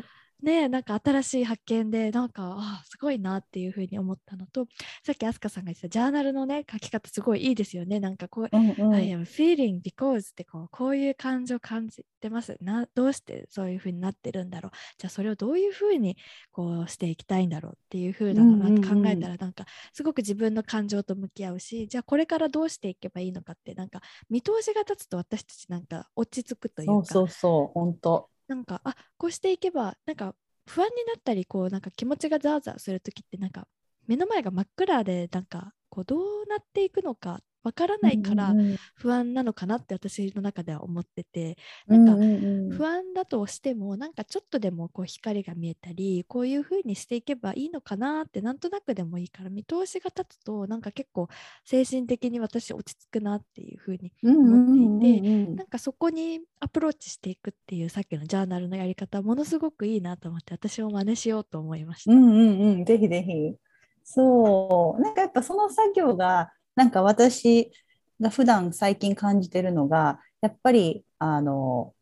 くね、なんか新しい発見でなんかあすごいなっていうふうに思ったのと、さっきアスカさんが言ってたジャーナルのね書き方すごいいいですよね。なんかこう、うんうん、I am feeling because ってこう、こういう感情感じてますな、どうしてそういうふうになってるんだろう、じゃあそれをどういうふうにこうしていきたいんだろうっていうふうなのを考えたら、なんかすごく自分の感情と向き合うし、じゃあこれからどうしていけばいいのかって、なんか見通しが立つと私たちなんか落ち着くというか、そうそうそう本当、なんかあこうしていけばなんか不安になったり、こうなんか気持ちがザーザーするときって、なんか目の前が真っ暗でなんかこうどうなっていくのかわからないから不安なのかなって私の中では思ってて、なんか不安だとしてもなんかちょっとでもこう光が見えたり、こういう風にしていけばいいのかなって、なんとなくでもいいから見通しが立つと、なんか結構精神的に私落ち着くなっていう風に思っていて、なんかそこにアプローチしていくっていうさっきのジャーナルのやり方ものすごくいいなと思って、私も真似しようと思いました。うんうんうん、ぜひぜひ。そう、なんかやっぱその作業がなんか私が普段最近感じてるのが、やっぱりあの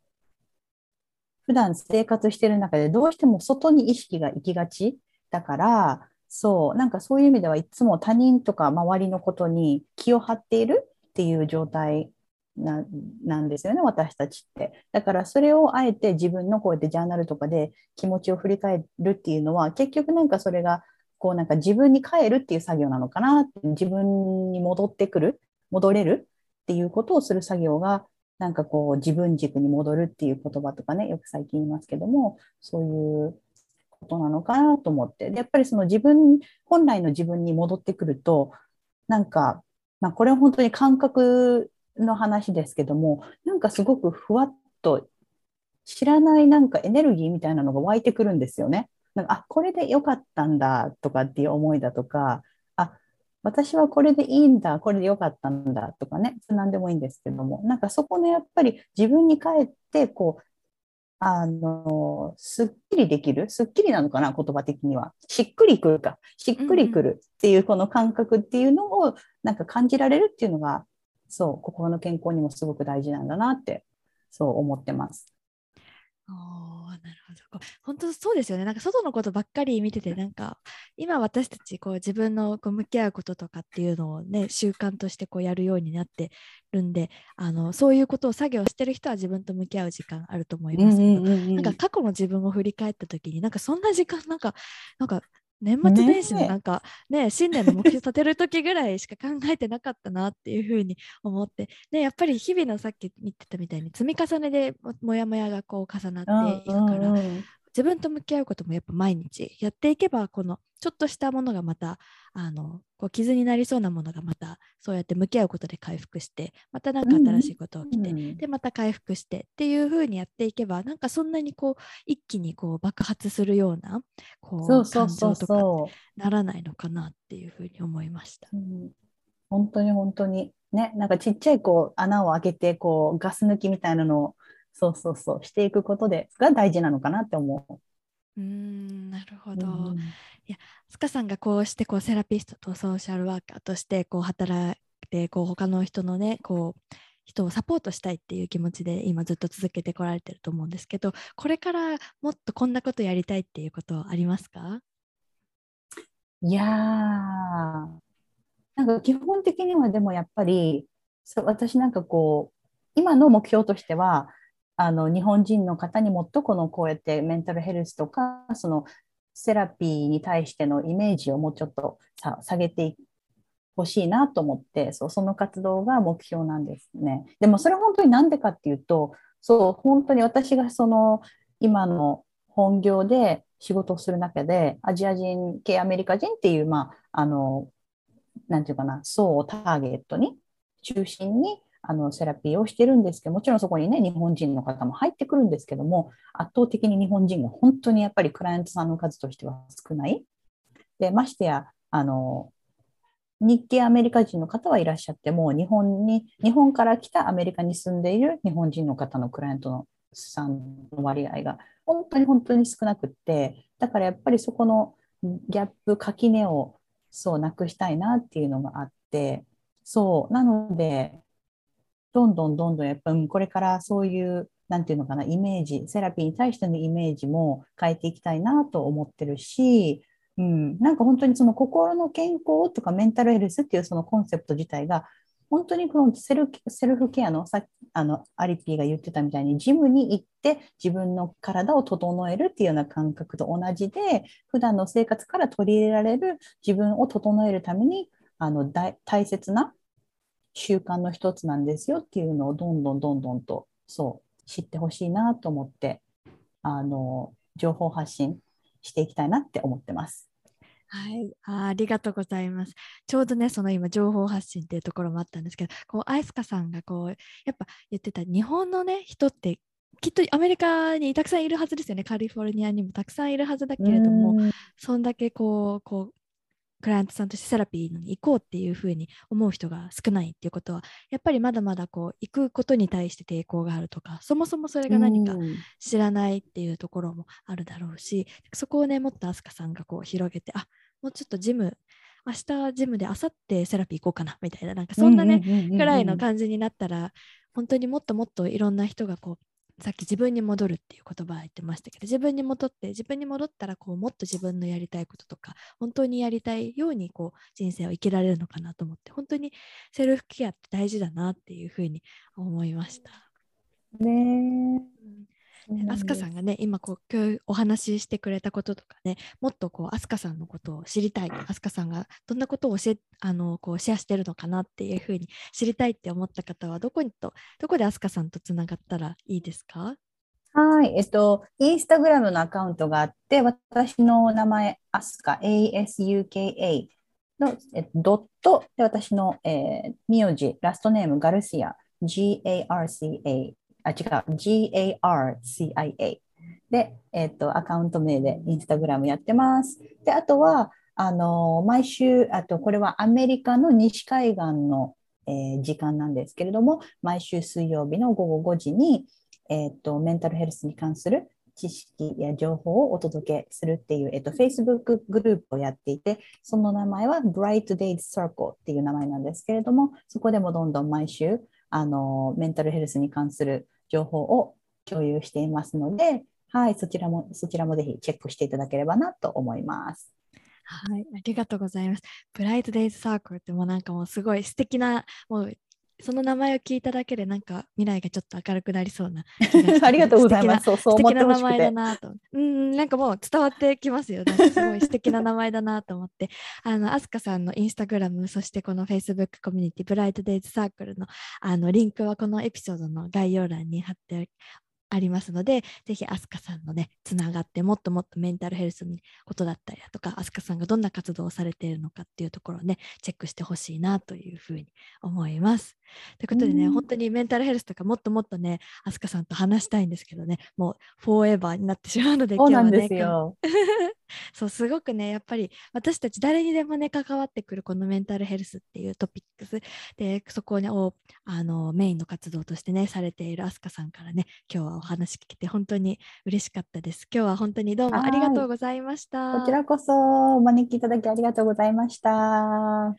普段生活してる中でどうしても外に意識が行きがちだから、そう、なんかそういう意味ではいつも他人とか周りのことに気を張っているっていう状態 な, なんですよね、私たちって。だからそれをあえて自分のこうやってジャーナルとかで気持ちを振り返るっていうのは、結局なんかそれがこうなんか自分に帰るっていう作業なのかな、自分に戻ってくる、戻れるっていうことをする作業が、なんかこう自分軸に戻るっていう言葉とかね、よく最近言いますけども、そういうことなのかなと思って。でやっぱりその自分本来の自分に戻ってくると、なんか、まあ、これは本当に感覚の話ですけども、なんかすごくふわっと知らないなんかエネルギーみたいなのが湧いてくるんですよね。なんかあこれで良かったんだとかっていう思いだとか、あ私はこれでいいんだ、これで良かったんだとかね、何でもいいんですけども、なんかそこのやっぱり自分に帰ってこうあのすっきりできる、すっきりなのかな、言葉的にはしっくりくるか、しっくりくるっていうこの感覚っていうのをなんか感じられるっていうのが、そう心の健康にもすごく大事なんだなってそう思ってます。お、なるほど、本当そうですよね。なんか外のことばっかり見てて、なんか今私たちこう自分のこう向き合うこととかっていうのをね、習慣としてこうやるようになってるんで、あのそういうことを作業してる人は自分と向き合う時間あると思いますけど、うんうんうんうん、なんか過去の自分を振り返った時に、なんかそんな時間なんかなんか年末年始のなんか、ねね、新年の目標立てる時ぐらいしか考えてなかったなっていうふうに思って、ね、やっぱり日々のさっき言ってたみたいに積み重ねでもやもやがこう重なっていくから、自分と向き合うこともやっぱ毎日やっていけば、このちょっとしたものがまたあのこう傷になりそうなものがまたそうやって向き合うことで回復して、またなんか新しいこと起きて、うん、でまた回復してっていう風にやっていけば、なんかそんなにこう一気にこう爆発するようなこう感情とかならないのかなっていう風に思いました。うん、本当に本当にね、なんかちっちゃいこう穴を開けてこうガス抜きみたいなのをそうそうそうしていくことでが大事なのかなって思う。うーん、なるほど、うん、いやスカさんがこうしてこうセラピストとソーシャルワーカーとしてこう働いて、こう他の人のねこう人をサポートしたいっていう気持ちで今ずっと続けてこられてると思うんですけど、これからもっとこんなことやりたいっていうことはありますか？いやー、なんか基本的にはでもやっぱり私なんかこう今の目標としては、あの日本人の方にもっとこのこうやってメンタルヘルスとかそのセラピーに対してのイメージをもうちょっとさ下げてほしいなと思って、そうその活動が目標なんですね。でもそれは本当になんでかっていうと、そう本当に私がその今の本業で仕事をする中でアジア人系アメリカ人っていう、まああのなんていうかな、層をターゲットに中心にあのセラピーをしてるんですけど、もちろんそこにね日本人の方も入ってくるんですけども、圧倒的に日本人が本当にやっぱりクライアントさんの数としては少ないで、ましてやあの日系アメリカ人の方はいらっしゃっても、日本に日本から来たアメリカに住んでいる日本人の方のクライアントさんの割合が本当に本当に少なくって、だからやっぱりそこのギャップ、垣根をそうなくしたいなっていうのがあって、そうなのでどんどんどんどんやっぱりこれからそういうなんていうのかな、イメージ、セラピーに対してのイメージも変えていきたいなと思ってるし、うん、なんか本当にその心の健康とかメンタルヘルスっていうそのコンセプト自体が本当にこのセルフ、セルフケアの、さっきあのアリピーが言ってたみたいにジムに行って自分の体を整えるっていうような感覚と同じで、普段の生活から取り入れられる自分を整えるためにあの大切な習慣の一つなんですよっていうのをどんどんどんどんとそう知ってほしいなと思ってあの情報発信していきたいなって思ってます。はい、あ, ありがとうございます。ちょうどね、その今情報発信っていうところもあったんですけど、こう愛塚さんがこうやっぱ言ってた日本のね人ってきっとアメリカにたくさんいるはずですよね。カリフォルニアにもたくさんいるはずだけれども、んそんだけこうこうクライアントさんとしてセラピーに行こうっていうふうに思う人が少ないっていうことは、やっぱりまだまだこう行くことに対して抵抗があるとか、そもそもそれが何か知らないっていうところもあるだろうし、そこをねもっと飛鳥さんがこう広げて、あもうちょっとジム明日ジムで明後日セラピー行こうかなみたいな、なんかそんなねくらいの感じになったら、本当にもっともっといろんな人がこう、さっき自分に戻るっていう言葉を言ってましたけど、自分に戻って自分に戻ったらこうもっと自分のやりたいこととか本当にやりたいようにこう人生を生きられるのかなと思って、本当にセルフケアって大事だなっていうふうに思いましたね。アスカさんがね今こう今日お話ししてくれたこととかね、もっとこうアスカさんのことを知りたい、アスカさんがどんなことを教えあのこうシェアしてるのかなっていうふうに知りたいって思った方はどこにとどこでアスカさんとつながったらいいですか？はい、えっとインスタグラムのアカウントがあって、私の名前アスカ エーエスユーケーエー のえドットで、私の、えー、名字ラストネームガルシア ジーエーアールシーエーあ、違う。ジーエーアールシーアイエー で、えっと、アカウント名でインスタグラムやってます。で、あとは、あの、毎週、あと、これはアメリカの西海岸の、えー、時間なんですけれども、毎週水曜日の午後ごじに、えっと、メンタルヘルスに関する知識や情報をお届けするっていう、えっと、Facebook グループをやっていて、その名前は Bright Days Circle っていう名前なんですけれども、そこでもどんどん毎週、あのメンタルヘルスに関する情報を共有していますので、はい、そちらもそちらもぜひチェックしていただければなと思います。はい、ありがとうございます。ブライトデイズサークルってもうなんかもうすごい素敵な、もうその名前を聞いただけでなんか未来がちょっと明るくなりそうなありがとうございます。そうそう思ってほしくて、素敵な名前だなと、うん、なんかもう伝わってきますよ。なんかすごい素敵な名前だなと思ってあの飛鳥さんのインスタグラム、そしてこの Facebook コミュニティブライトデイズサークルのあのリンクはこのエピソードの概要欄に貼ってありますので、ぜひ飛鳥さんのねつながってもっともっとメンタルヘルスのことだったりだとか、飛鳥さんがどんな活動をされているのかっていうところをねチェックしてほしいなというふうに思います。ということでね、本当にメンタルヘルスとかもっともっとね飛鳥さんと話したいんですけどね、もうフォーエバーになってしまうので今日はね。そうなんですよ。そうすごくねやっぱり私たち誰にでもね関わってくるこのメンタルヘルスっていうトピックスで、そこを、ね、あのメインの活動としてねされている飛鳥さんからね今日はお話聞けて本当に嬉しかったです。今日は本当にどうもありがとうございました。こちらこそお招きいただきありがとうございました。